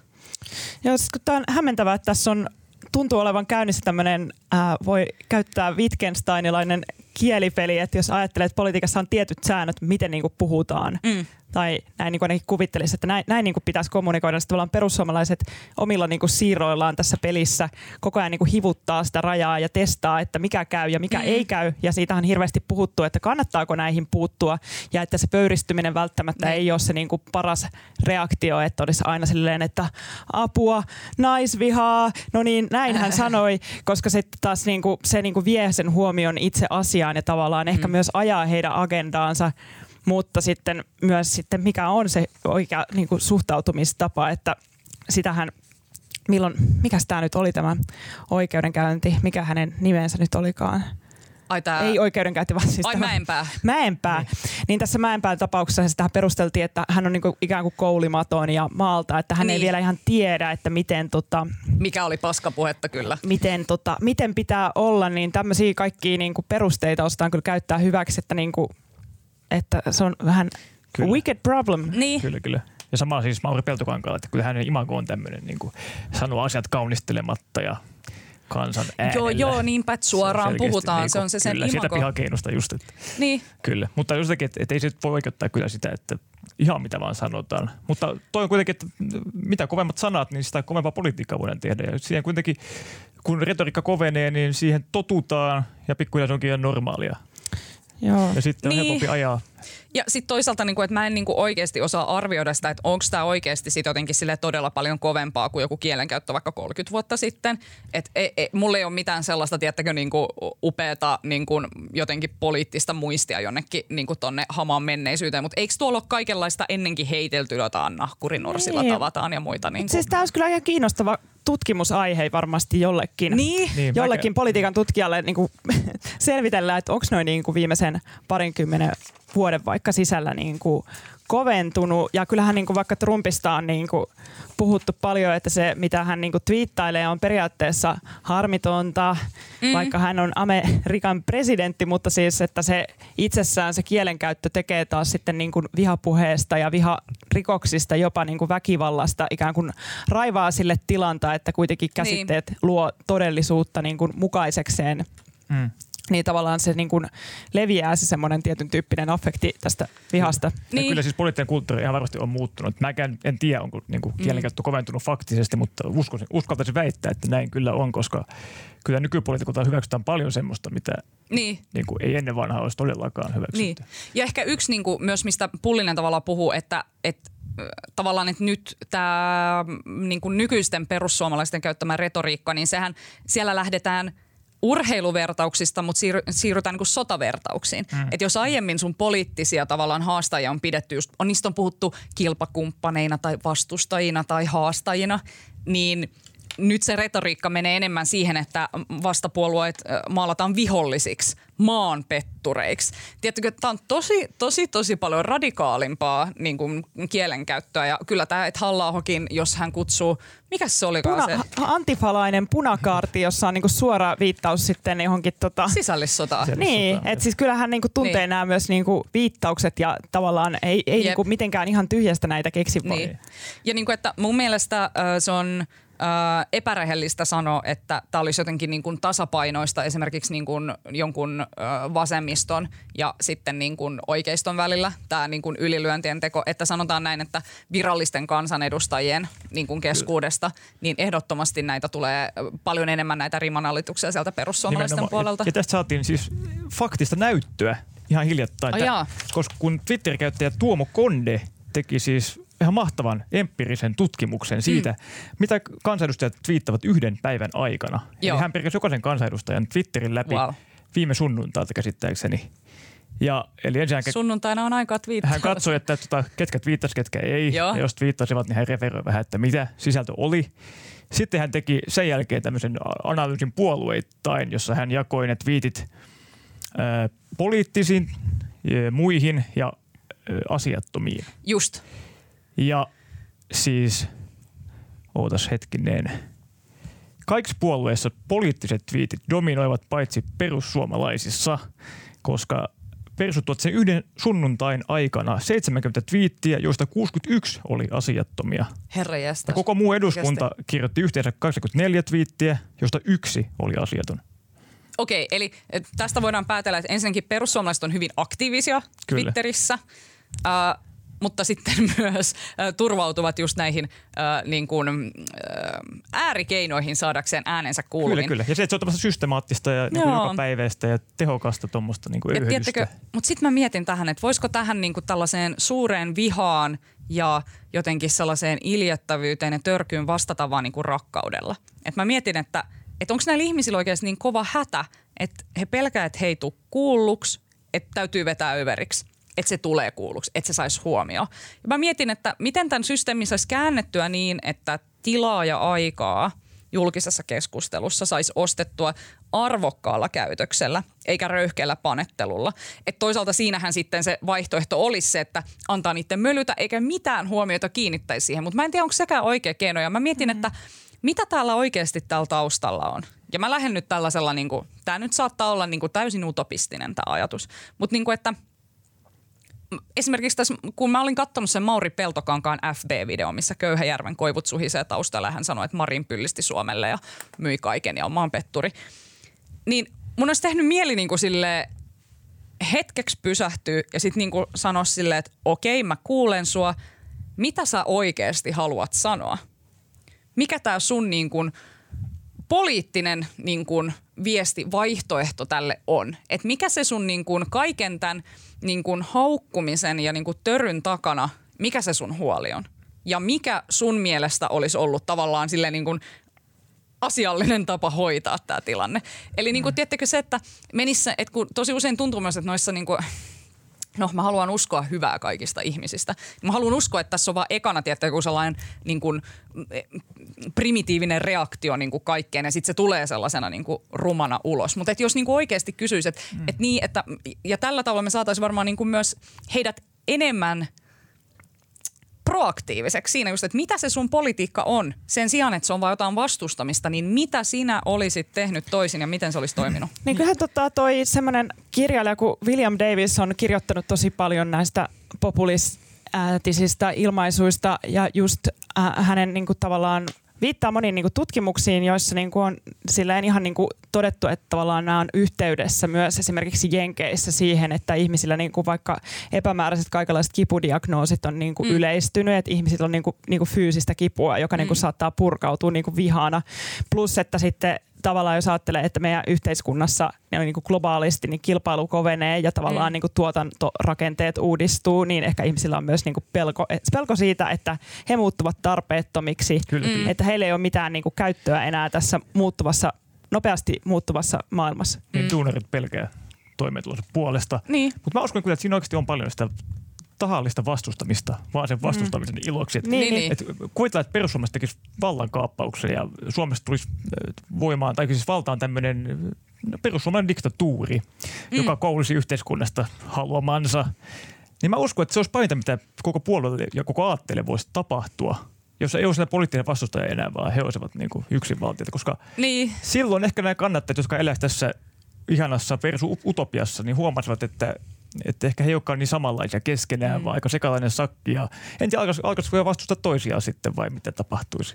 Joo, siis kun tää on hämmentävää, että tässä on, tuntuu olevan käynnissä tämmöinen, äh, voi käyttää Wittgensteinilainen kielipeli, että jos ajattelee, että politiikassa on tietyt säännöt, miten niinku puhutaan, mm. tai näin niinku ainakin kuvittelisi, että näin, näin niinku pitäisi kommunikoida. Sitten tavallaan perussuomalaiset omilla niinku siirroillaan tässä pelissä koko ajan niinku hivuttaa sitä rajaa ja testaa, että mikä käy ja mikä mm. ei käy. Ja siitä on hirveästi puhuttu, että kannattaako näihin puuttua ja että se pöyristyminen välttämättä mm. ei ole se niinku paras reaktio, että olisi aina silleen, että apua, naisvihaa, no niin, näin hän sanoi, koska sitten taas niinku, se niinku vie sen huomion itse asiaan. Ja tavallaan ehkä mm. myös ajaa heidän agendaansa, mutta sitten myös sitten mikä on se oikea niin kuin suhtautumistapa, että sitähän milloin, mikäs tämä nyt oli tämä oikeudenkäynti, mikä hänen nimensä nyt olikaan? Ai tää... Ei oikeudenkäynti, vaan siis Ai, Mäenpää. Mäenpää. Niin. niin tässä Mäenpään tapauksessa sitä perusteltiin, että hän on niinku ikään kuin koulimaton ja maalta, että hän niin. ei vielä ihan tiedä, että miten tota... Mikä oli paskapuhetta kyllä. Miten, tota, miten pitää olla, niin tämmöisiä kaikkia niinku perusteita osataan kyllä käyttää hyväksi, että, niinku, että se on vähän kyllä. wicked problem. Niin. Kyllä, kyllä. Ja sama siis Mauri Peltokankaalla, että kyllä hänen imago on tämmöinen, niinku, sanoo asiat kaunistelematta ja... kansan äänellä. Joo, joo, niinpä suoraan puhutaan. Niin, se on se sen imago. Kyllä, sieltä pihakeinosta just. Että, niin. Kyllä, mutta just että et ei se voi oikeuttaa kyllä sitä, että ihan mitä vaan sanotaan. Mutta toi on kuitenkin, että mitä kovemmat sanat, niin sitä kovempaa politiikkaa voidaan tehdä. Ja siihen kuitenkin, kun retoriikka kovenee, niin siihen totutaan ja pikkuhiljaa se onkin ihan normaalia. Joo. Ja sitten on niin. helpompi ajaa. Ja sitten toisaalta, niin kun, että mä en niin kun oikeasti osaa arvioida sitä, että onko tämä oikeasti sit jotenkin sille todella paljon kovempaa kuin joku kielenkäyttö vaikka kolmekymmentä vuotta sitten. Että e, e, mulla ei ole mitään sellaista, tiettäkö, niin kun upeata niin kun jotenkin poliittista muistia jonnekin niin kun tonne hamaan menneisyyteen. Mutta eikö tuolla ole kaikenlaista ennenkin heitelty jotain nahkurinorsilla niin. tavataan ja muita? Niin siis tämä olisi kyllä aika kiinnostava tutkimusaihe varmasti jollekin, niin. Niin, jollekin politiikan tutkijalle niin kun selvitellään, että onko noin niin kun viimeisen parinkymmenen vuoden vaikka sisällä niin kuin koventunut. Ja kyllähän niin kuin vaikka Trumpista on niin kuin puhuttu paljon, että se mitä hän niin kuin twiittailee on periaatteessa harmitonta, mm. vaikka hän on Amerikan presidentti, mutta siis että se itsessään se kielenkäyttö tekee taas sitten niin kuin vihapuheesta ja viharikoksista jopa niin kuin väkivallasta ikään kuin raivaa sille tilanta, että kuitenkin käsitteet niin. luo todellisuutta niin kuin mukaisekseen. Mm. Niin tavallaan se niin kuin leviää se semmoinen tietyn tyyppinen affekti tästä vihasta. Niin. Kyllä siis poliittinen kulttuuri ihan varmasti on muuttunut. Mä en tiedä, onko niin kuin kielenkäyttö koventunut faktisesti, mutta uskaltaisin väittää, että näin kyllä on, koska kyllä nykypolitiikolta hyväksytään paljon semmoista, mitä niin. Niin kuin ei ennen vanhaa olisi todellakaan hyväksytty. Niin. Ja ehkä yksi niin kuin myös, mistä Pullinen tavallaan puhuu, että, että tavallaan, että nyt tämä niin kuin nykyisten perussuomalaisten käyttämä retoriikka, niin sehän siellä lähdetään urheiluvertauksista, mutta siirrytään niin kuin sotavertauksiin. Mm. Että jos aiemmin sun poliittisia tavallaan haastajia on pidetty, just, on, niistä on puhuttu kilpakumppaneina tai vastustajina tai haastajina, niin nyt se retoriikka menee enemmän siihen, että vastapuolueet maalataan vihollisiksi, maanpettureiksi. Tiedättekö, tämä on tosi, tosi, tosi paljon radikaalimpaa niin kuin kielenkäyttöä. Ja kyllä tämä, että Halla-ahokin, jos hän kutsuu, mikä se olikaan Puna, se? Antifalainen punakaarti, jossa on niin kuin suora viittaus sitten johonkin tota... sisällissotaan. Niin, että siis kyllähän niin kuin tuntee niin. nämä myös niin kuin viittaukset ja tavallaan ei, ei niin kuin mitenkään ihan tyhjästä näitä keksi voi. Niin. Ja niin kuin, että mun mielestä se on... Öö, epärehellistä sanoa, että tämä olisi jotenkin niin kuin tasapainoista esimerkiksi niin kuin jonkun öö, vasemmiston ja sitten niin kuin oikeiston välillä tämä niin kuin ylilyöntien teko, että sanotaan näin, että virallisten kansanedustajien niin kuin keskuudesta, niin ehdottomasti näitä tulee paljon enemmän näitä rimanallituksia sieltä perussuomalaisten nimenomaan. Puolelta. Ja, ja tästä saatiin siis faktista näyttöä ihan hiljattain, oh, koska kun Twitter-käyttäjä Tuomo Konde teki siis ihan mahtavan empiirisen tutkimuksen siitä, mm. mitä kansanedustajat twiittavat yhden päivän aikana. Eli hän perkäsi jokaisen kansanedustajan Twitterin läpi wow. viime sunnuntailta käsittääkseni. Ja, eli ensinnäkin, sunnuntaina on aikaa twiittaa. Hän katsoi, että tota, ketkä twiittasivat, ketkä ei. Ja jos twiittasivat, niin hän referoi vähän, että mitä sisältö oli. Sitten hän teki sen jälkeen tämmöisen analyysin puolueittain, jossa hän jakoi ne twiitit poliittisiin, muihin ja asiattomiin. Just. Ja siis, ootas hetkinen, kaikissa puolueissa poliittiset twiitit dominoivat paitsi perussuomalaisissa, koska persut tuot sen yhden sunnuntain aikana seitsemänkymmentä twiittiä, joista kuusikymmentäyksi oli asiattomia. Herranjestas. Koko muu eduskunta Oikeasti. kirjoitti yhteensä kaksikymmentäneljä twiittiä, joista yksi oli asiaton. Okei, eli tästä voidaan päätellä, että ensinnäkin perussuomalaiset on hyvin aktiivisia Kyllä. Twitterissä, äh, mutta sitten myös äh, turvautuvat just näihin äh, niin kuin, äh, äärikeinoihin saadakseen äänensä kuuluviin. Kyllä, kyllä. Ja se, että se on tämmöistä systemaattista ja niin kuin jokapäiväistä ja tehokasta tuommoista niin kuin öyhdystä. Mutta sitten mä mietin tähän, että voisiko tähän niin kuin tällaiseen suureen vihaan ja jotenkin sellaiseen iljettävyyteen ja törkyyn vastata vaan niin kuin rakkaudella. Et mä mietin, että Että onko näillä ihmisillä oikeasti niin kova hätä, että he pelkää, että he ei tule kuulluksi, että täytyy vetää överiksi, että se tulee kuulluksi, että se saisi huomioon. Ja mä mietin, että miten tämän systeemin saisi käännettyä niin, että tilaa ja aikaa julkisessa keskustelussa saisi ostettua arvokkaalla käytöksellä eikä röyhkeällä panettelulla. Että toisaalta siinähän sitten se vaihtoehto olisi se, että antaa niiden mölytä eikä mitään huomiota kiinnittäisi siihen. Mutta mä en tiedä, onko sekään oikea keino. Ja mä mietin, mm-hmm. että mitä täällä oikeasti täällä taustalla on? Ja mä lähden nyt tällaisella, niin kuin, tää nyt saattaa olla niin kuin täysin utopistinen tämä ajatus, mutta niin kuin, että esimerkiksi tässä, kun mä olin katsonut sen Mauri Peltokankaan F B-video, missä Köyhäjärven koivut suhisee taustalla ja hän sanoi, että Marin pyllisti Suomelle ja myi kaiken ja on maanpetturi, niin mun olisi tehnyt mieli niin kuin silleen hetkeksi pysähtyä ja sitten niin kuin sanoa silleen, että okei, mä kuulen sua, mitä sä oikeasti haluat sanoa? Mikä tämä sun niin kun, poliittinen niin kun, viesti, vaihtoehto tälle on? Et mikä se sun niin kun, kaiken tämän niin kun, haukkumisen ja niin kun, töryn takana, mikä se sun huoli on? Ja mikä sun mielestä olisi ollut tavallaan sille niin kun, asiallinen tapa hoitaa tämä tilanne? Eli niin kun, mm. tiettekö se, että menissä, et kun, tosi usein tuntuu myös, että noissa niin kun, no mä haluan uskoa hyvää kaikista ihmisistä. Mä haluan uskoa, että tässä on vaan ekana tietty joku sellainen niin kuin, primitiivinen reaktio niin kuin kaikkeen ja sitten se tulee sellaisena niin kuin, rumana ulos. Mutta jos niin kuin oikeasti kysyisi, että, mm. että niin, että ja tällä tavalla me saataisiin varmaan niin kuin myös heidät enemmän proaktiiviseksi siinä just, että mitä se sun politiikka on sen sijaan, että se on vaan jotain vastustamista, niin mitä sinä olisit tehnyt toisin ja miten se olisi toiminut? Niin kyllähän tota toi semmoinen kirjailija kuin William Davis on kirjoittanut tosi paljon näistä populistisista ilmaisuista ja just hänen niinku tavallaan viittaa moniin niinku tutkimuksiin, joissa niinku on silleen ihan niinku todettu, että tavallaan nämä on yhteydessä myös esimerkiksi Jenkeissä siihen, että ihmisillä niinku vaikka epämääräiset kaikenlaiset kipudiagnoosit on niinku mm. yleistynyt, että ihmisillä on niinku, niinku fyysistä kipua, joka mm. niinku saattaa purkautua niinku vihana. Plus, että sitten tavallaan jos ajattelee, että meidän yhteiskunnassa niin kuin globaalisti niin kilpailu kovenee ja tavallaan mm. niin kuin tuotantorakenteet uudistuu, niin ehkä ihmisillä on myös niin kuin pelko, pelko siitä, että he muuttuvat tarpeettomiksi, mm. että heillä ei ole mitään niin kuin käyttöä enää tässä muuttuvassa, nopeasti muuttuvassa maailmassa. Mm. Niin duunarit pelkää toimeentulonsa puolesta, niin. Mutta mä uskon kyllä, että siinä oikeasti on paljon sitä tahallista vastustamista, vaan sen vastustamisen mm. iloksi. Että niin, niin. et kuvitellaan, että perussuomessa tekisi vallankaappauksen ja Suomesta tulisi voimaan, tai siis valtaan tämmöinen perussuomalainen diktatuuri, mm. joka koulisi yhteiskunnasta haluamansa. Niin mä uskon, että se olisi painta, mitä koko puolue ja koko aatteelle voisi tapahtua, jos ei olisi sitä poliittinen vastustaja enää, vaan he olisivat niin kuin yksinvaltiota, koska niin. silloin ehkä nämä kannattajat, jotka eläisivät tässä ihanassa perus-utopiassa, niin huomasivat, että että ehkä he ei olekaan niin samanlaisia keskenään, mm. vaan aika sekalainen sakki. Ja en tiedä, alkaisiko vastustaa toisiaan sitten vai mitä tapahtuisi?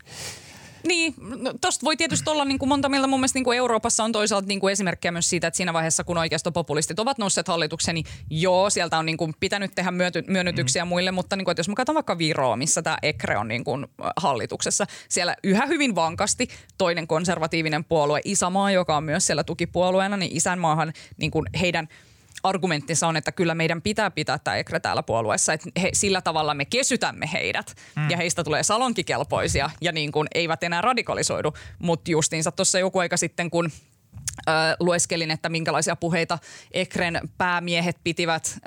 Niin, no, tosta voi tietysti olla niin kuin monta mieltä. Mun mielestä niin kuin Euroopassa on toisaalta niin kuin esimerkkejä myös siitä, että siinä vaiheessa, kun oikeistopopulistit ovat nousseet hallitukseen, niin joo, sieltä on niin kuin pitänyt tehdä myönty- myönnytyksiä mm. muille, mutta niin kuin, että jos mä katson vaikka Viroa, missä tämä E C R E on niin kuin hallituksessa, siellä yhä hyvin vankasti toinen konservatiivinen puolue, Isämaa, joka on myös siellä tukipuolueena, niin Isänmaahan niin kuin heidän argumenttinsa on, että kyllä meidän pitää pitää tämä E C R E täällä puolueessa, että he, sillä tavalla me kesytämme heidät mm. ja heistä tulee salonkikelpoisia ja niin kuin eivät enää radikalisoidu. Mutta justiinsa tuossa joku aika sitten, kun lueskelin, että minkälaisia puheita Ekren päämiehet pitivät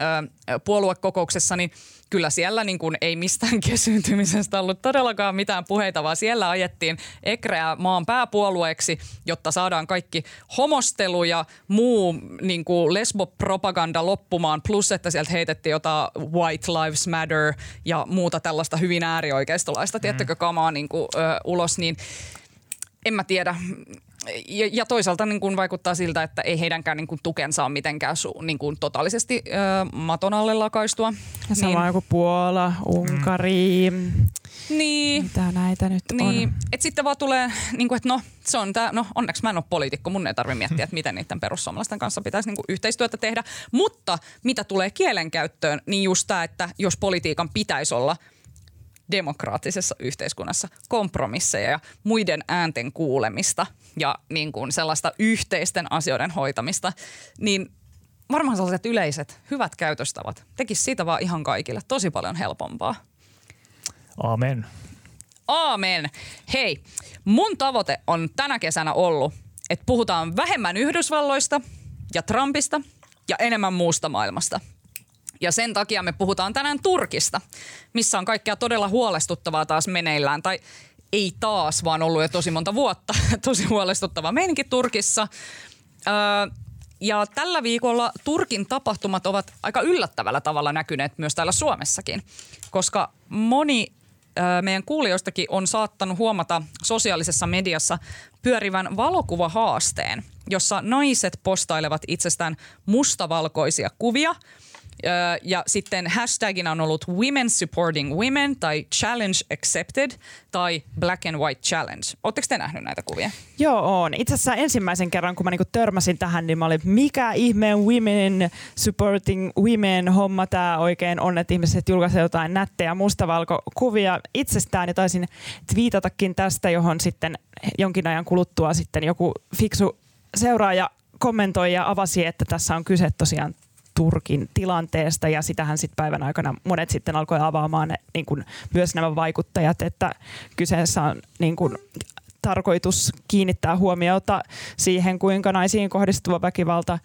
puoluekokouksessa, niin kyllä siellä niin kuin ei mistään kesyyntymisestä ollut todellakaan mitään puheita, vaan siellä ajettiin Ekreä maan pääpuolueeksi, jotta saadaan kaikki homostelu ja muu niin kuin lesbopropaganda loppumaan, plus että sieltä heitettiin jotain White Lives Matter ja muuta tällaista hyvin äärioikeistolaista, mm. tiettäkö, kamaa niin kuin, ö, ulos, niin en mä tiedä. Ja, ja toisaalta niin kun vaikuttaa siltä, että ei heidänkään niin kun tukensa ole mitenkään su, niin kun totaalisesti ö, maton alle lakaistua. Ja sama niin. Kuin Puola, Unkari, mm. niin. mitä näitä nyt niin. on. Et sitten vaan tulee, niin kun, että no, se on tää, no onneksi mä en ole poliitikko, mun ei tarvitse miettiä, että miten niiden perussuomalaisten kanssa pitäisi niin kun yhteistyötä tehdä. Mutta mitä tulee kielenkäyttöön, niin just tämä, että jos politiikan pitäisi olla demokraattisessa yhteiskunnassa kompromisseja ja muiden äänten kuulemista ja niin kuin sellaista yhteisten asioiden hoitamista, niin varmaan sellaiset yleiset hyvät käytöstavat tekisi siitä vaan ihan kaikille tosi paljon helpompaa. Aamen. Aamen. Hei, mun tavoite on tänä kesänä ollut, että puhutaan vähemmän Yhdysvalloista ja Trumpista ja enemmän muusta maailmasta. Ja sen takia me puhutaan tänään Turkista, missä on kaikkea todella huolestuttavaa taas meneillään. Tai ei taas, vaan ollut jo tosi monta vuotta. Tosi huolestuttava meininki Turkissa. Öö, ja tällä viikolla Turkin tapahtumat ovat aika yllättävällä tavalla näkyneet myös täällä Suomessakin. Koska moni öö, meidän kuulijoistakin on saattanut huomata sosiaalisessa mediassa pyörivän valokuvahaasteen, jossa naiset postailevat itsestään mustavalkoisia kuvia – ja sitten hashtagina on ollut Women Supporting Women tai Challenge Accepted tai Black and White Challenge. Oletteko te nähnyt näitä kuvia? Joo, on. Itse asiassa ensimmäisen kerran, kun mä niinku törmäsin tähän, niin mä olin, mikä ihmeen Women Supporting Women homma tää oikein on, että ihmiset julkaisee jotain nättejä mustavalkokuvia itsestään, ja taisin twiitatakin tästä, johon sitten jonkin ajan kuluttua sitten joku fiksu seuraaja kommentoi ja avasi, että tässä on kyse tosiaan Turkin tilanteesta, ja sitähän sitten päivän aikana monet sitten alkoi avaamaan niin kun myös nämä vaikuttajat, että kyseessä on niin kun tarkoitus kiinnittää huomiota siihen, kuinka naisiin kohdistuva väkivalta,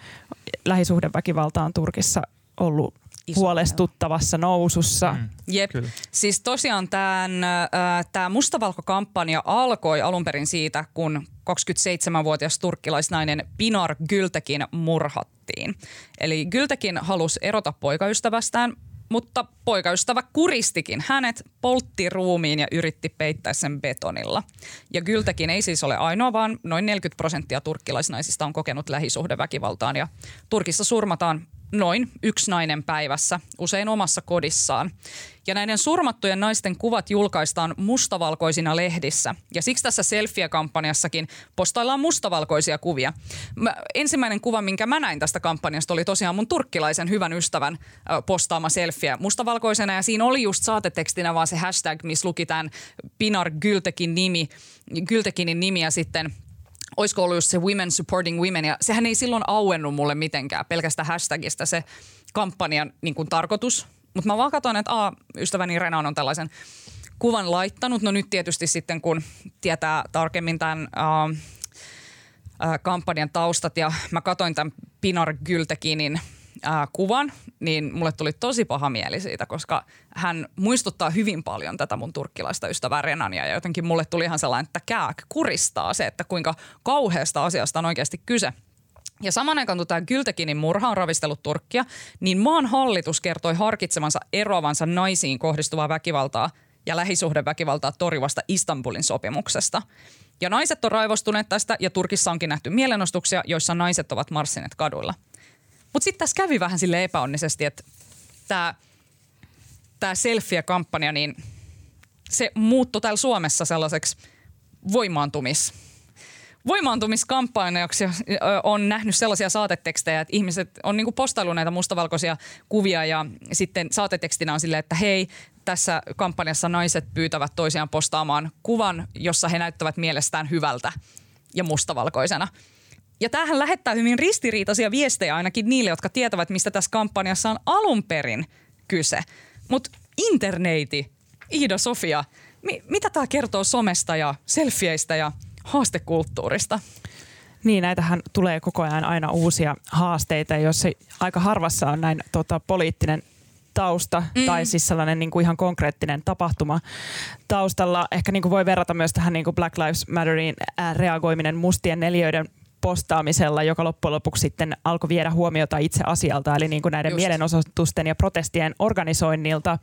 lähisuhdeväkivalta on Turkissa ollut iso huolestuttavassa nousussa. Mm, Jep. Kyllä. Siis tosiaan tämä mustavalkokampanja alkoi alun perin siitä, kun kaksikymmentäseitsemänvuotias turkkilaisnainen Pınar Gültekin murhattiin. Eli Gültekin halusi erota poikaystävästään, mutta poikaystävä kuristikin hänet, poltti ruumiin ja yritti peittää sen betonilla. Ja Gültekin ei siis ole ainoa, vaan noin neljäkymmentä prosenttia turkkilaisnaisista on kokenut lähisuhdeväkivaltaan, ja Turkissa surmataan noin yksi nainen päivässä, usein omassa kodissaan. Ja näiden surmattujen naisten kuvat julkaistaan mustavalkoisina lehdissä. Ja siksi tässä selfie-kampanjassakin postaillaan mustavalkoisia kuvia. Mä, ensimmäinen kuva, minkä mä näin tästä kampanjasta, oli tosiaan mun turkkilaisen hyvän ystävän ö, postaama selfie mustavalkoisena. Ja siinä oli just saatetekstinä vaan se hashtag, missä luki tämän Pınar Gültekin nimi, Gültekinin nimi ja sitten olisiko ollut just se Women Supporting Women, ja sehän ei silloin auennut mulle mitenkään pelkästä hashtagista se kampanjan niin kuin tarkoitus. Mutta mä vaan katsoin, että aa, ystäväni Renan on tällaisen kuvan laittanut. No nyt tietysti sitten, kun tietää tarkemmin tämän uh, uh, kampanjan taustat, ja mä katsoin tämän Pınar Gültekinin uh, kuvan, niin mulle tuli tosi paha mieli siitä, koska hän muistuttaa hyvin paljon tätä mun turkkilaista ystävää Renania, ja jotenkin mulle tuli ihan sellainen, että kääk kuristaa se, että kuinka kauheasta asiasta on oikeasti kyse. Ja saman aikaan, kun tämä Gültekinin murha on ravistellut Turkkia, niin maan hallitus kertoi harkitsemansa eroavansa naisiin kohdistuvaa väkivaltaa ja lähisuhdeväkivaltaa torjuvasta Istanbulin sopimuksesta. Ja naiset on raivostuneet tästä, ja Turkissa onkin nähty mielenostuksia, joissa naiset ovat marssineet kaduilla. Mutta sitten tässä kävi vähän sille epäonnisesti, että tämä tää selfie-kampanja, niin se muuttui täällä Suomessa sellaiseksi voimaantumis, voimaantumiskampanjaksi. On nähnyt sellaisia saatetekstejä, että ihmiset on niinku postailu näitä mustavalkoisia kuvia, ja sitten saatetekstinä on silleen, että hei, tässä kampanjassa naiset pyytävät toisiaan postaamaan kuvan, jossa he näyttävät mielestään hyvältä ja mustavalkoisena. Ja tämähän lähettää hyvin ristiriitaisia viestejä ainakin niille, jotka tietävät, mistä tässä kampanjassa on alun perin kyse. Mutta interneiti, Iida-Sofia, mi- mitä tämä kertoo somesta ja selfieistä ja haastekulttuurista? Niin, näitähän tulee koko ajan aina uusia haasteita, joissa aika harvassa on näin tota, poliittinen tausta mm. tai siis sellainen niin kuin ihan konkreettinen tapahtuma taustalla. Ehkä niin kuin voi verrata myös tähän niin kuin Black Lives Matterin äh, reagoiminen mustien neliöiden postaamisella, joka loppujen lopuksi sitten alkoi viedä huomiota itse asialta, eli niin kuin näiden Just. mielenosoitusten ja protestien organisoinnilta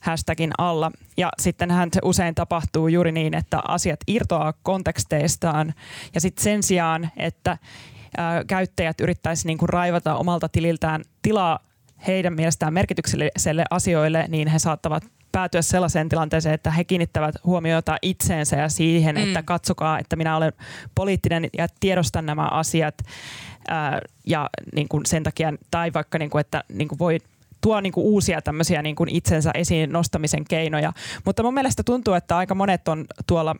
hashtagin alla. Ja sittenhän se usein tapahtuu juuri niin, että asiat irtoaa konteksteistaan ja sitten sen sijaan, että ää, käyttäjät yrittäisi niin kuin raivata omalta tililtään tilaa heidän mielestään merkitykselliselle asioille, niin he saattavat päätyä sellaiseen tilanteeseen, että he kiinnittävät huomiota itseensä ja siihen, mm. että katsokaa, että minä olen poliittinen ja tiedostan nämä asiat ää, ja niin kuin sen takia, tai vaikka niin kuin, että niin kuin voi tuo niin kuin uusia tämmöisiä niin kuin itsensä esiin nostamisen keinoja. Mutta mun mielestä tuntuu, että aika monet on tuolla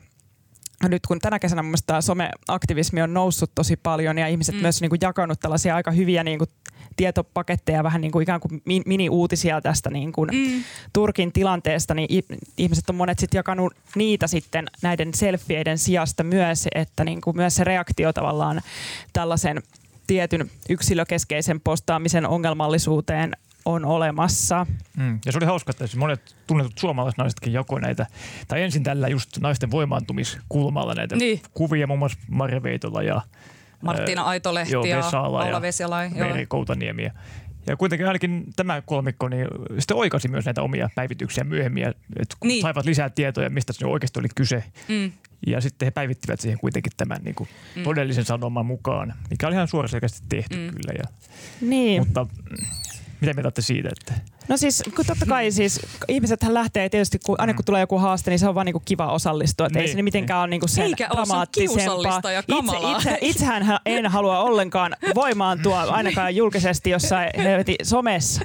nyt kun tänä kesänä mun mielestä tämä someaktivismi on noussut tosi paljon ja ihmiset mm. myös niin kuin jakanut tällaisia aika hyviä niin kuin tietopaketteja, vähän niin kuin ikään kuin mini-uutisia tästä niin kuin mm. Turkin tilanteesta, niin ihmiset on monet sitten jakanut niitä sitten näiden selfieiden sijasta myös, että niin kuin myös se reaktio tavallaan tällaisen tietyn yksilökeskeisen postaamisen ongelmallisuuteen on olemassa. Mm. Ja se oli hauska, että monet tunnetut suomalaisnaisetkin jakoi näitä, tai ensin tällä just naisten voimaantumiskulmalla näitä niin. kuvia, muun muassa Marja Veitola ja Marttina Aitolehti joo, ja Aula Vesjalahti ja Veri Koutaniemi. Ja kuitenkin ainakin tämä kolmikko niin sitten oikasi myös näitä omia päivityksiä myöhemmin, että niin. saivat lisää tietoja, mistä se oikeasti oli kyse. Mm. Ja sitten he päivittivät siihen kuitenkin tämän niin kuin, mm. todellisen sanoman mukaan, mikä oli ihan suoraselkäisesti tehty mm. kyllä. Ja, niin. Mutta mitä me taatte siitä? Että? No siis totta kai siis ihmisethän lähtee tietysti, kun, aina kun tulee joku haaste, niin se on vaan niinku kiva osallistua. Niin, ei se niin mitenkään ole niinku sen eikä dramaattisempaa. Se ja itse, itse, itsehän en halua ollenkaan voimaantua ainakaan julkisesti jossain helvetin somessa.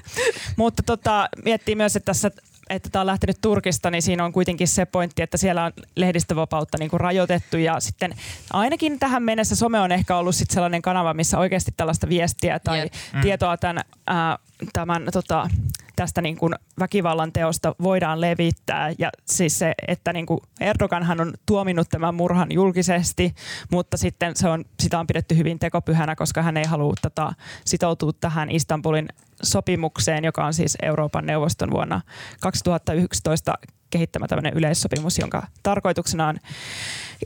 Mutta tota, miettii myös, että tässä että tämä on lähtenyt Turkista, niin siinä on kuitenkin se pointti, että siellä on lehdistövapautta niin kuin rajoitettu ja sitten ainakin tähän mennessä some on ehkä ollut sit sellainen kanava, missä oikeasti tällaista viestiä tai yep. tietoa tämän, ää, tämän, tota, tästä niin kuin väkivallan teosta voidaan levittää. Ja siis se, että niin kuin Erdoganhan on tuominnut tämän murhan julkisesti, mutta sitten se on, sitä on pidetty hyvin tekopyhänä, koska hän ei halua tota, sitoutua tähän Istanbulin sopimukseen, joka on siis Euroopan neuvoston vuonna kaksituhattayksitoista kehittämä tämmöinen yleissopimus, jonka tarkoituksena on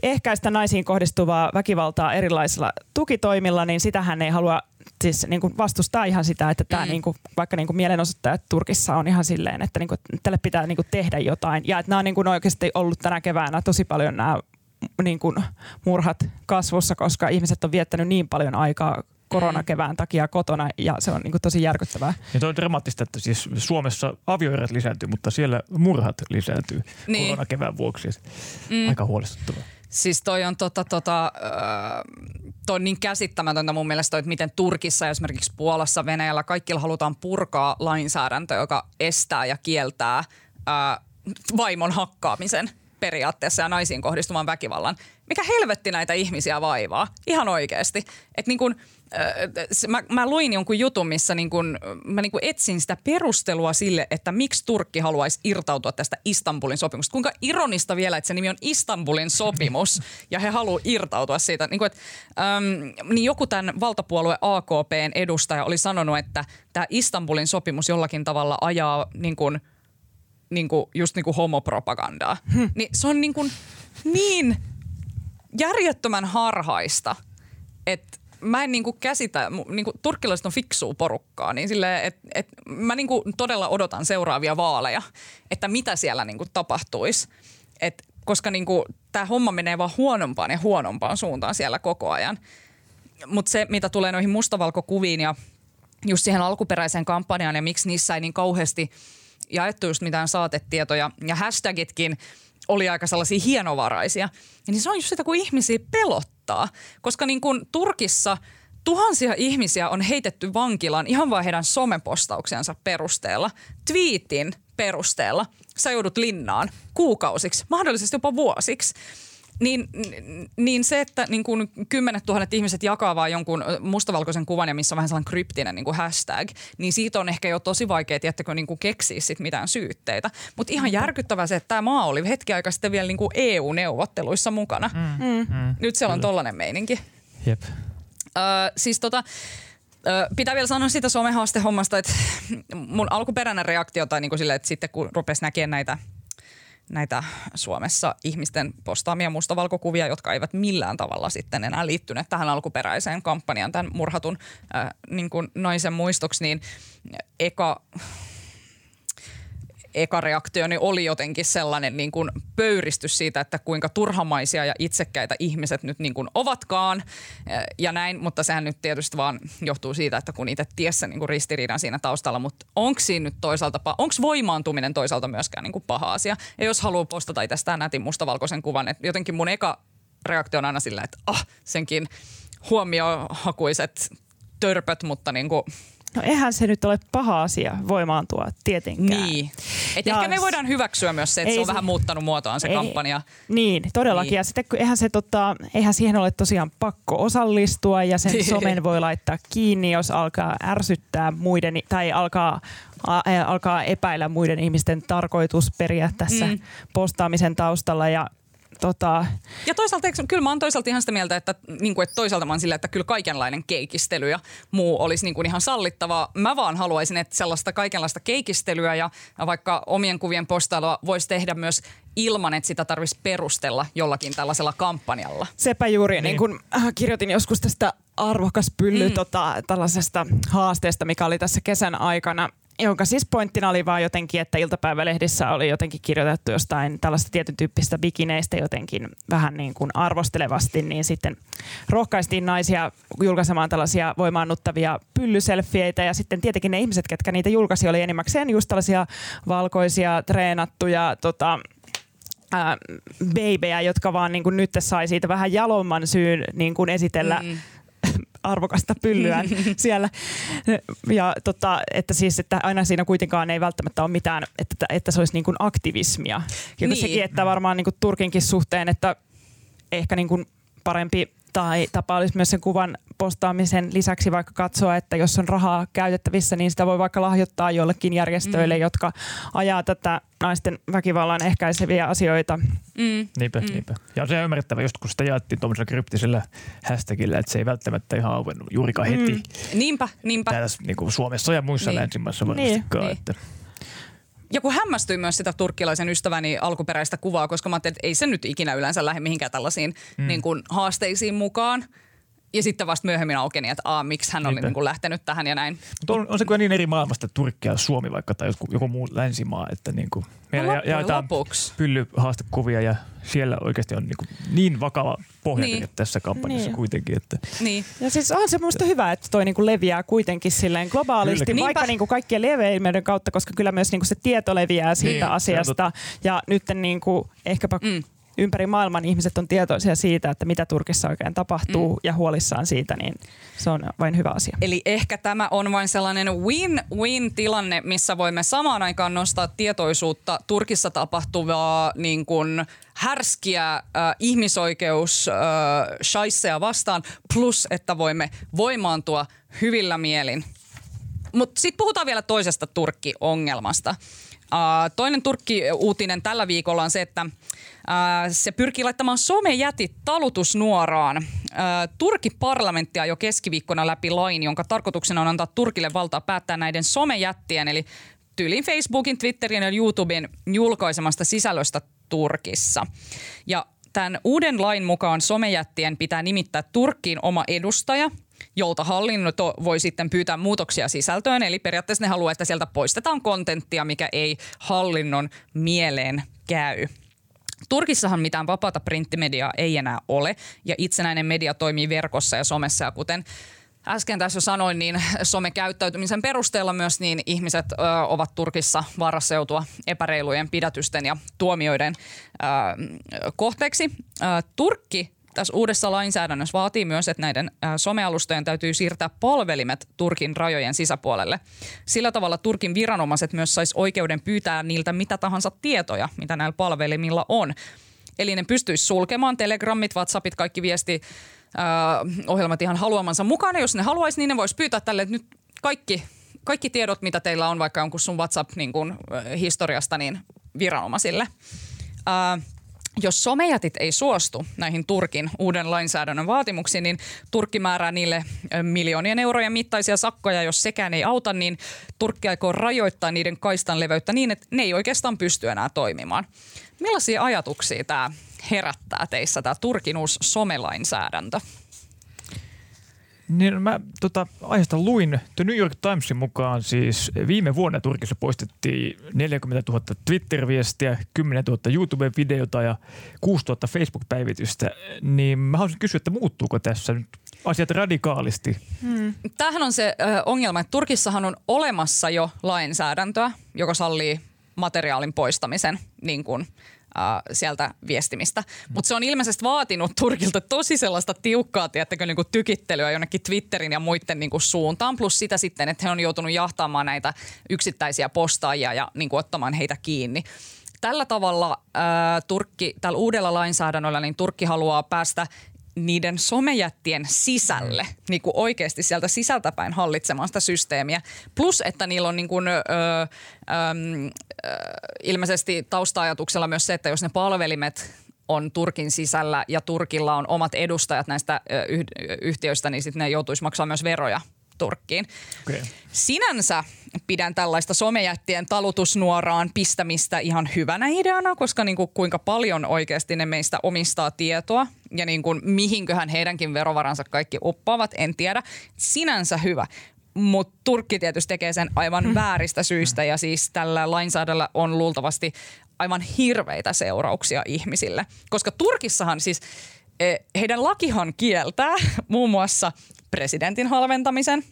ehkäistä naisiin kohdistuvaa väkivaltaa erilaisilla tukitoimilla, niin sitähän ei halua siis niin kuin vastustaa ihan sitä, että tämä mm. niin kuin, vaikka niin kuin mielenosoittajat Turkissa on ihan silleen, että niin kuin, tälle pitää niin kuin tehdä jotain. Ja että nämä on niin kuin oikeasti ollut tänä keväänä tosi paljon nämä niin kuin murhat kasvussa, koska ihmiset on viettänyt niin paljon aikaa koronakevään takia kotona ja se on niin kuin tosi järkyttävää. Ja toi on dramaattista, että siis Suomessa avioerät lisääntyy, mutta siellä murhat lisääntyy niin. koronakevään vuoksi. Mm. Aika huolestuttavaa. Siis toi on, tota, tota, toi on niin käsittämätöntä mun mielestä, toi, että miten Turkissa ja esimerkiksi Puolassa, Venäjällä kaikilla halutaan purkaa lainsäädäntö, joka estää ja kieltää ää, vaimon hakkaamisen periaatteessa ja naisiin kohdistuvan väkivallan. Mikä helvetti näitä ihmisiä vaivaa? Ihan oikeasti. Että niin kuin Mä, mä luin jonkun jutun, missä niin kun, mä niin kun etsin sitä perustelua sille, että miksi Turkki haluaisi irtautua tästä Istanbulin sopimuksesta. Kuinka ironista vielä, että se nimi on Istanbulin sopimus ja he haluaa irtautua siitä. Niin kun, et, äm, niin joku tämän valtapuolue A K P:n edustaja oli sanonut, että tämä Istanbulin sopimus jollakin tavalla ajaa niin kun, niin kun, just niin kun homopropagandaa. Hmm. Niin se on niin, kun, niin järjettömän harhaista, että mä en niinku käsitä, niinku, turkkilaiset on fiksua porukkaa, niin silleen, että et, mä niinku todella odotan seuraavia vaaleja, että mitä siellä niinku tapahtuisi. Et, koska niinku, tää homma menee vaan huonompaan ja huonompaan suuntaan siellä koko ajan. Mutta se, mitä tulee noihin mustavalkokuviin ja just siihen alkuperäiseen kampanjaan ja miksi niissä ei niin kauheasti jaettu just mitään saatetietoja ja hashtagitkin oli aika sellaisia hienovaraisia, niin se on just sitä, kun ihmisiä pelottaa. Koska niin kuin Turkissa tuhansia ihmisiä on heitetty vankilaan ihan vain heidän somepostauksensa perusteella, twiitin perusteella. Sä joudut linnaan kuukausiksi, mahdollisesti jopa vuosiksi. Niin, niin se, että niin kuin kymmenet tuhannet ihmiset jakaa vaan jonkun mustavalkoisen kuvan ja missä on vähän sellainen kryptinen niin kuin hashtag, niin siitä on ehkä jo tosi vaikea tiettäkö niin kuin keksiä sit mitään syytteitä. Mutta ihan järkyttävää se, että tämä maa oli hetki aikaa sitten vielä niin kuin E U-neuvotteluissa mukana. Mm. Mm. Nyt se on tollainen meininki. Jep. Öö, siis tota, öö, pitää vielä sanoa siitä somehaastehommasta, että mun alkuperäinen reaktio tai niin kuin sille, että sitten kun rupesi näkemään näitä, näitä Suomessa ihmisten postaamia mustavalkokuvia, jotka eivät millään tavalla sitten enää liittyneet tähän alkuperäiseen kampanjaan, tämän murhatun öö, niin kuin naisen muistoksi, niin eka... Eka reaktioni oli jotenkin sellainen niin kuin pöyristys siitä, että kuinka turhamaisia ja itsekkäitä ihmiset nyt niin kuin ovatkaan ja näin. Mutta sehän nyt tietysti vaan johtuu siitä, että kun itse tiesi sen niin kuin ristiriidan siinä taustalla. Mutta onko siinä nyt toisaalta, onko voimaantuminen toisaalta myöskään niin kuin paha asia? Ja jos haluaa postata itsestään nätin mustavalkoisen kuvan, että jotenkin mun eka reaktio on aina sillä, että ah, senkin huomiohakuiset törpöt, mutta niin kuin... No eihän se nyt ole paha asia voimaantua tietenkään. Niin. Et ja ehkä me voidaan hyväksyä myös se, että se on se, vähän muuttanut muotoaan se ei, kampanja. Niin, todellakin. Niin. Ja sitten eihän, se, tota, eihän siihen ole tosiaan pakko osallistua ja sen somen voi laittaa kiinni, jos alkaa ärsyttää muiden tai alkaa, ä, alkaa epäillä muiden ihmisten tarkoitusperiä tässä mm. postaamisen taustalla ja Tota. Ja toisaalta, kyllä mä oon toisaalta ihan sitä mieltä, että, niin kuin, että toisaalta mä oon sillä, että kyllä kaikenlainen keikistely ja muu olisi niin kuin ihan sallittavaa. Mä vaan haluaisin, että sellaista kaikenlaista keikistelyä ja vaikka omien kuvien postailua voisi tehdä myös ilman, että sitä tarvitsisi perustella jollakin tällaisella kampanjalla. Sepä juuri, niin, niin kun kirjoitin joskus tästä arvokas pylly mm. tota, tällaisesta haasteesta, mikä oli tässä kesän aikana. Jonka siis pointtina oli vaan jotenkin, että iltapäivälehdissä oli jotenkin kirjoitettu jostain tällaista tietyn tyyppistä bikineistä jotenkin vähän niin kuin arvostelevasti, niin sitten rohkaistiin naisia julkaisemaan tällaisia voimaannuttavia pyllyselfieitä ja sitten tietenkin ne ihmiset, ketkä niitä julkaisi, oli enimmäkseen just tällaisia valkoisia, treenattuja, tota... Ää, beibejä, jotka vaan niin kuin nyt sai siitä vähän jalomman syyn niin kuin esitellä mm. arvokasta pyllyään siellä. Ja tota, että siis, että aina siinä kuitenkaan ei välttämättä ole mitään, että, että se olisi niin kuin aktivismia. Ja niin. Sekin, että varmaan niin kuin Turkinkin suhteen, että ehkä niin kuin parempi tai tapa olisi myös sen kuvan postaamisen lisäksi vaikka katsoa, että jos on rahaa käytettävissä, niin sitä voi vaikka lahjoittaa jollekin järjestöille, mm. jotka ajaa tätä naisten väkivallan ehkäiseviä asioita. Mm. Niinpä, mm. niinpä. Ja on se ymmärrettävä, just kun sitä jaettiin tuollaisella kryptisellä hashtagillä, että se ei välttämättä ihan auennut juurikaan heti. Mm. Niinpä, niinpä. Täällä niin Suomessa ja muissa niin. länsimaissa varmastikaan. Niin. Että... Ja kun hämmästyi myös sitä turkkilaisen ystäväni alkuperäistä kuvaa, koska mä ajattelin, että ei se nyt ikinä yleensä lähde mihinkään tällaisiin mm. niin kuin haasteisiin mukaan. Ja sitten vasta myöhemmin aukeni, että aa, miksi hän oli niin kuin lähtenyt tähän ja näin. Mutta on, on se kyllä niin eri maailmasta, että Turkki ja Suomi vaikka tai joku, joku muu länsimaa, että niin kuin meillä no jaetaan pyllyhaastekuvia ja siellä oikeasti on niin, kuin niin vakava pohjapirja niin. tässä kampanjassa niin. kuitenkin. Että. Niin. Ja siis on se minusta hyvä, että toi niin kuin leviää kuitenkin silleen globaalisti, Kylläkin. vaikka niin kuin kaikkien leveilmiöiden kautta, koska kyllä myös niin kuin se tieto leviää siitä niin. asiasta. Ja nyt niin kuin ehkäpä... Mm. Ympäri maailman ihmiset on tietoisia siitä, että mitä Turkissa oikein tapahtuu mm. ja huolissaan siitä, niin se on vain hyvä asia. Eli ehkä tämä on vain sellainen win-win-tilanne, missä voimme samaan aikaan nostaa tietoisuutta Turkissa tapahtuvaa niin kuin härskiä äh, ihmisoikeus äh, shaisseja vastaan, plus että voimme voimaantua hyvillä mielin. Mutta sitten puhutaan vielä toisesta Turkki-ongelmasta. Uh, toinen Turkki-uutinen tällä viikolla on se, että uh, se pyrkii laittamaan somejätit talutusnuoraan. Uh, Turkin parlamentti ajoi keskiviikkona läpi lain, jonka tarkoituksena on antaa Turkille valtaa päättää näiden somejättien, eli tyylin Facebookin, Twitterin ja YouTuben julkaisemasta sisällöstä Turkissa. Ja tämän uuden lain mukaan somejättien pitää nimittää Turkkiin oma edustaja, jolta hallinto voi sitten pyytää muutoksia sisältöön. Eli periaatteessa ne haluaa, että sieltä poistetaan kontenttia, mikä ei hallinnon mieleen käy. Turkissahan mitään vapaata printtimediaa ei enää ole, ja itsenäinen media toimii verkossa ja somessa. Ja kuten äsken tässä jo sanoin, niin somekäyttäytymisen perusteella myös niin ihmiset ö, ovat Turkissa vaarassa joutua epäreilujen pidätysten ja tuomioiden ö, kohteeksi. Ö, Turkki tässä uudessa lainsäädännössä vaatii myös, että näiden somealustojen täytyy siirtää palvelimet Turkin rajojen sisäpuolelle. Sillä tavalla Turkin viranomaiset myös sais oikeuden pyytää niiltä mitä tahansa tietoja, mitä näillä palvelimilla on. Eli ne pystyisi sulkemaan telegrammit, WhatsAppit, kaikki viesti, äh, ohjelmat ihan haluamansa mukana. Jos ne haluaisi, niin ne voisi pyytää tälle, että nyt kaikki, kaikki tiedot, mitä teillä on vaikka jonkun sun WhatsApp-historiasta, niin, niin viranomaisille. Äh, Jos somejätit ei suostu näihin Turkin uuden lainsäädännön vaatimuksiin, niin Turkki määrää niille miljoonien eurojen mittaisia sakkoja. Jos sekään ei auta, niin Turkki aikoo rajoittaa niiden kaistan leveyttä niin, että ne ei oikeastaan pysty enää toimimaan. Millaisia ajatuksia tämä herättää teissä, tämä Turkin uusi somelainsäädäntö? Niin mä tota, aiheesta luin The New York Timesin mukaan siis viime vuonna Turkissa poistettiin neljäkymmentätuhatta Twitter-viestiä, kymmenentuhatta YouTube-videota ja kuusituhatta Facebook-päivitystä. Niin mä haluaisin kysyä, että muuttuuko tässä nyt asiat radikaalisti? Hmm. Tämähän on se ö, ongelma, että Turkissahan on olemassa jo lainsäädäntöä, joka sallii materiaalin poistamisen niin kuin sieltä viestimistä. Mutta se on ilmeisesti vaatinut Turkilta tosi sellaista tiukkaa, tiedättekö, niin kuin tykittelyä jonnekin Twitterin ja muiden niin kuin suuntaan. Plus sitä sitten, että he on joutunut jahtaamaan näitä yksittäisiä postaajia ja niin kuin ottamaan heitä kiinni. Tällä tavalla ää, Turkki, tällä uudella lainsäädännöllä, niin Turkki haluaa päästä niiden somejättien sisälle, niin kuin oikeasti sieltä sisältäpäin hallitsemaan sitä systeemiä. Plus, että niillä on niin kuin, ö, ö, ö, ilmeisesti tausta-ajatuksella myös se, että jos ne palvelimet on Turkin sisällä ja Turkilla on omat edustajat näistä yh, yhtiöistä, niin sitten ne joutuisi maksamaan myös veroja Turkkiin. Okay. Sinänsä pidän tällaista somejättien talutusnuoraan pistämistä ihan hyvänä ideana, koska niin kuin kuinka paljon oikeasti ne meistä omistaa tietoa ja niin kuin mihinköhän heidänkin verovaransa kaikki uppaavat, en tiedä. Sinänsä hyvä, mutta Turkki tietysti tekee sen aivan hmm. vääristä syistä ja siis tällä lainsäädännöllä on luultavasti aivan hirveitä seurauksia ihmisille, koska Turkissahan siis heidän lakihan kieltää muun muassa presidentin halventamisen,